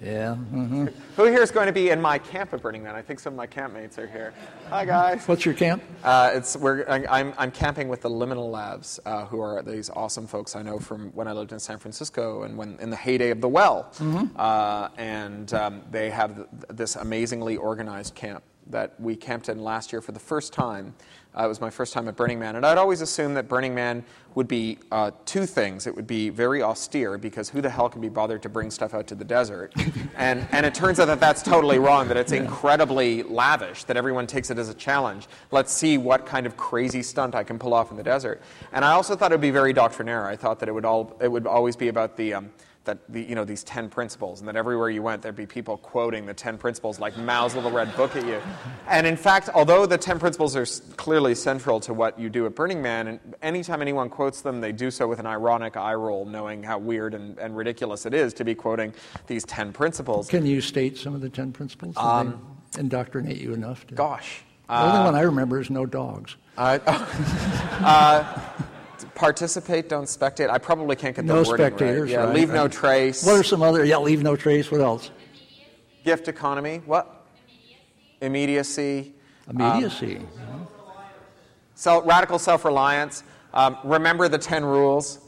Yeah. Mm-hmm. Who here is going to be in my camp at Burning Man? I think some of my campmates are here. Hi, guys. What's your camp? I'm camping with the Liminal Labs, who are these awesome folks I know from when I lived in San Francisco and when in the heyday of the well. Mm-hmm. And they have this amazingly organized camp that we camped in last year for the first time. It was my first time at Burning Man, and I'd always assumed that Burning Man would be two things. It would be very austere, because who the hell can be bothered to bring stuff out to the desert? And it turns out that that's totally wrong, that it's incredibly lavish, that everyone takes it as a challenge. Let's see what kind of crazy stunt I can pull off in the desert. And I also thought it would be very doctrinaire. I thought that it would always be about these 10 principles, and that everywhere you went, there'd be people quoting the 10 principles like Mao's Little Red Book at you. And in fact, although the 10 principles are clearly central to what you do at Burning Man, and anytime anyone quotes them, they do so with an ironic eye roll, knowing how weird and ridiculous it is to be quoting these 10 principles. Can you state some of the 10 principles? They indoctrinate you enough to... Gosh. The only one I remember is no dogs. Participate, don't spectate. I probably can't get the wording right. No spectators, right. Leave no trace. What are some other? Yeah, leave no trace. What else? Immediacy. Gift economy. What? Immediacy. Immediacy. Radical self-reliance. Remember the 10 rules.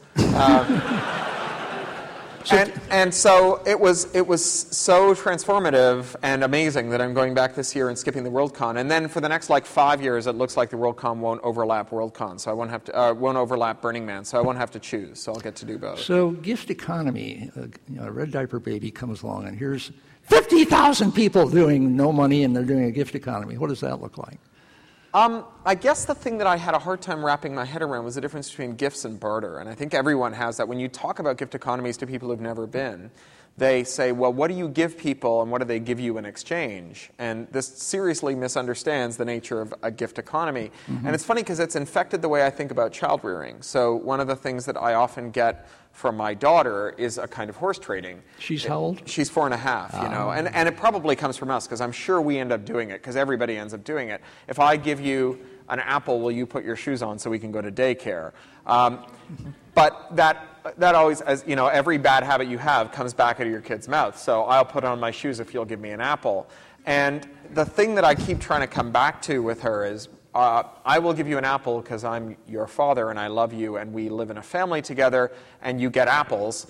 And so it was so transformative and amazing that I'm going back this year and skipping the Worldcon. And then for the next 5 years, it looks like the Worldcon won't overlap Worldcon, so I won't have to won't overlap Burning Man, so I won't have to choose. So I'll get to do both. So gift economy, a red diaper baby comes along, and here's 50,000 people doing no money, and they're doing a gift economy. What does that look like? I guess the thing that I had a hard time wrapping my head around was the difference between gifts and barter. And I think everyone has that. When you talk about gift economies to people who've never been, they say, well, what do you give people and what do they give you in exchange? And this seriously misunderstands the nature of a gift economy. Mm-hmm. And it's funny because it's infected the way I think about child rearing. So one of the things that I often get from my daughter is a kind of horse trading. She's how old? She's 4.5, you know. And it probably comes from us, because I'm sure we end up doing it, because everybody ends up doing it. If I give you an apple, will you put your shoes on so we can go to daycare? But that always, as you know, every bad habit you have comes back out of your kid's mouth. So I'll put on my shoes if you'll give me an apple. And the thing that I keep trying to come back to with her is, I will give you an apple because I'm your father and I love you and we live in a family together and you get apples.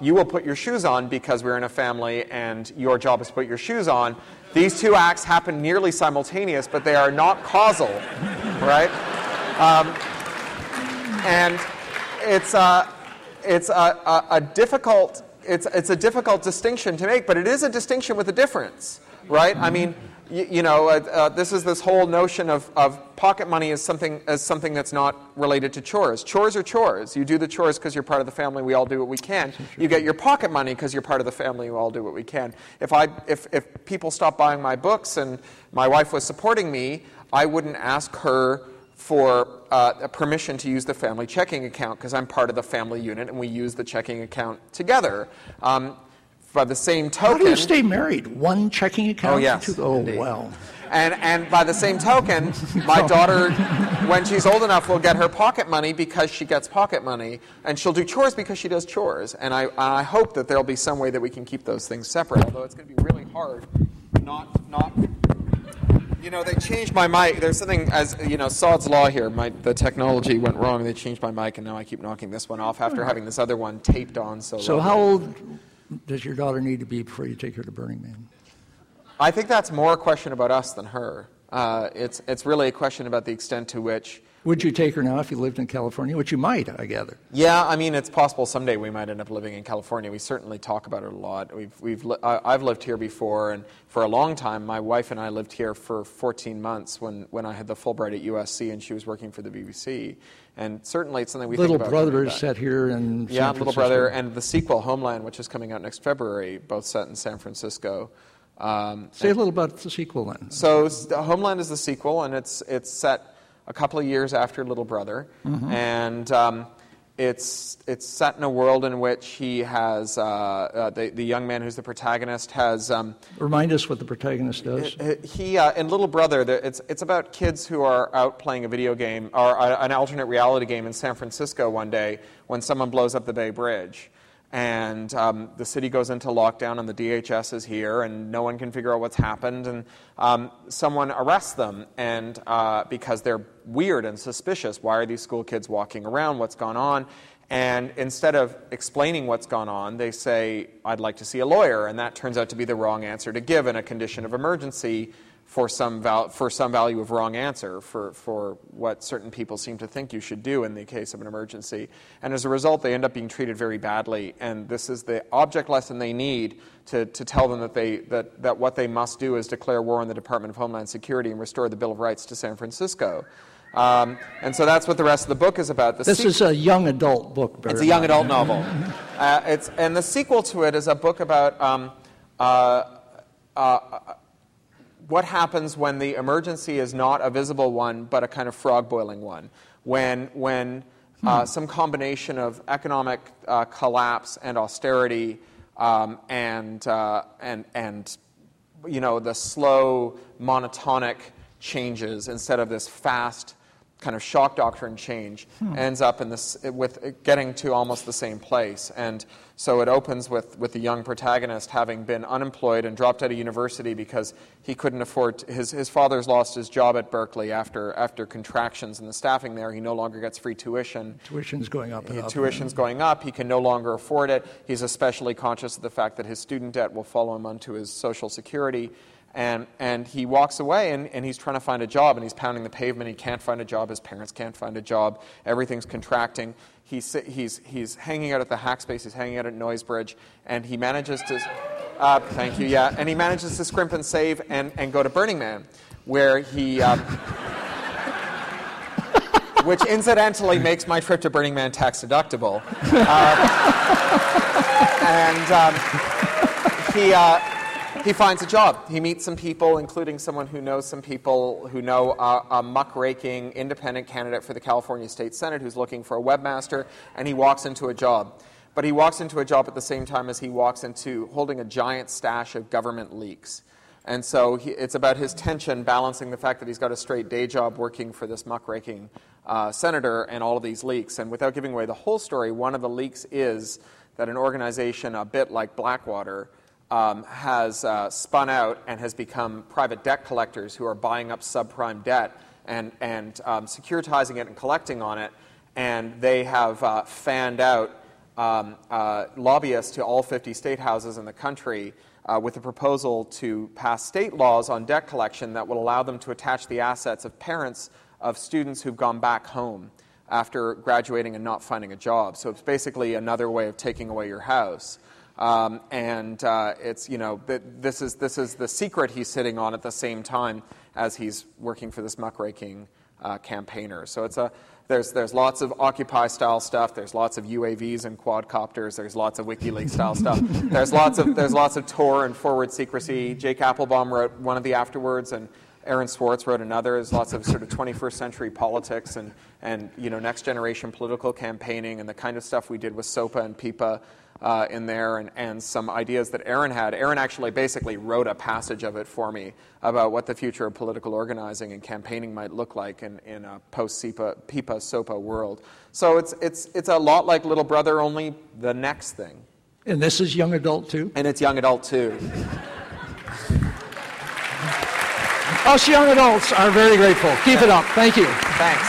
You will put your shoes on because we're in a family and your job is to put your shoes on. These two acts happen nearly simultaneous, but they are not causal, right? And it's a difficult distinction to make, but it is a distinction with a difference, right? I mean, this is this whole notion of pocket money as something that's not related to chores. Chores are chores. You do the chores because you're part of the family. We all do what we can. You get your pocket money because you're part of the family. We all do what we can. If people stopped buying my books and my wife was supporting me, I wouldn't ask her for permission to use the family checking account because I'm part of the family unit and we use the checking account together. By the same token... How do you stay married? One checking account? Oh, yes. Well. And by the same token, my daughter, when she's old enough, will get her pocket money because she gets pocket money, and she'll do chores because she does chores. And I hope that there'll be some way that we can keep those things separate, although it's going to be really hard not... You know, they changed my mic. There's something, as you know, Sod's Law here. The technology went wrong, and they changed my mic, and now I keep knocking this one off after having this other one taped on so long. So how old does your daughter need to be before you take her to Burning Man? I think that's more a question about us than her. It's really a question about the extent to which... Would you take her now if you lived in California? Which you might, I gather. Yeah, I mean, it's possible someday we might end up living in California. We certainly talk about it a lot. I've lived here before, and for a long time, my wife and I lived here for 14 months when I had the Fulbright at USC, and she was working for the BBC. And certainly it's something we think about. Little Brother is set here in San Francisco. Yeah, Little Brother, and the sequel, Homeland, which is coming out next February, both set in San Francisco. Say a little about the sequel then. So Homeland is the sequel, and it's set a couple of years after Little Brother, and it's set in a world in which he has the young man who's the protagonist has. Remind us what the protagonist does. He in Little Brother, it's about kids who are out playing a video game or an alternate reality game in San Francisco one day when someone blows up the Bay Bridge. And the city goes into lockdown, and the DHS is here, and no one can figure out what's happened. And someone arrests them, and because they're weird and suspicious, why are these school kids walking around? What's gone on? And instead of explaining what's gone on, they say, "I'd like to see a lawyer," and that turns out to be the wrong answer to give in a condition of emergency for some value of wrong answer for what certain people seem to think you should do in the case of an emergency. And as a result, they end up being treated very badly. And this is the object lesson they need to tell them that what they must do is declare war on the Department of Homeland Security and restore the Bill of Rights to San Francisco. And so that's what the rest of the book is about. This is a young adult book. It's a young adult novel. And the sequel to it is a book about what happens when the emergency is not a visible one, but a kind of frog-boiling one? When some combination of economic collapse and austerity and the slow, monotonic changes instead of this fast kind of shock doctrine change ends up with getting to almost the same place. And so it opens with the young protagonist having been unemployed and dropped out of university because he couldn't afford his father's lost his job at Berkeley after contractions in the staffing there. He no longer gets free tuition. Tuition's going up and up. Tuition's going up. He can no longer afford it. He's especially conscious of the fact that his student debt will follow him onto his Social Security. And he walks away, and he's trying to find a job, and he's pounding the pavement. He can't find a job. His parents can't find a job. Everything's contracting. He's hanging out at the Hackspace. He's hanging out at Noisebridge, and he manages to thank you, yeah. And he manages to scrimp and save and go to Burning Man, where he, which incidentally makes my trip to Burning Man tax deductible, and he. He finds a job. He meets some people, including someone who knows some people who know a muckraking independent candidate for the California State Senate who's looking for a webmaster, and he walks into a job. But he walks into a job at the same time as he walks into holding a giant stash of government leaks. And so it's about his tension balancing the fact that he's got a straight day job working for this muckraking senator and all of these leaks. And without giving away the whole story, one of the leaks is that an organization a bit like Blackwater has spun out and has become private debt collectors who are buying up subprime debt and securitizing it and collecting on it. And they have fanned out lobbyists to all 50 state houses in the country with a proposal to pass state laws on debt collection that will allow them to attach the assets of parents of students who've gone back home after graduating and not finding a job. So it's basically another way of taking away your house. It's this is the secret he's sitting on at the same time as he's working for this muckraking campaigner. So it's there's lots of Occupy style stuff. There's lots of UAVs and quadcopters. There's lots of WikiLeaks style stuff. There's lots of Tor and forward secrecy. Jake Applebaum wrote one of the afterwards, and Aaron Swartz wrote another. There's lots of sort of 21st century politics and next generation political campaigning and the kind of stuff we did with SOPA and PIPA. In there and some ideas that Aaron had. Aaron actually basically wrote a passage of it for me about what the future of political organizing and campaigning might look like in a post-PIPA, SOPA world. So it's a lot like Little Brother, only the next thing. And this is young adult too? And it's young adult too. Us young adults are very grateful. Keep it up. Thank you. Thanks.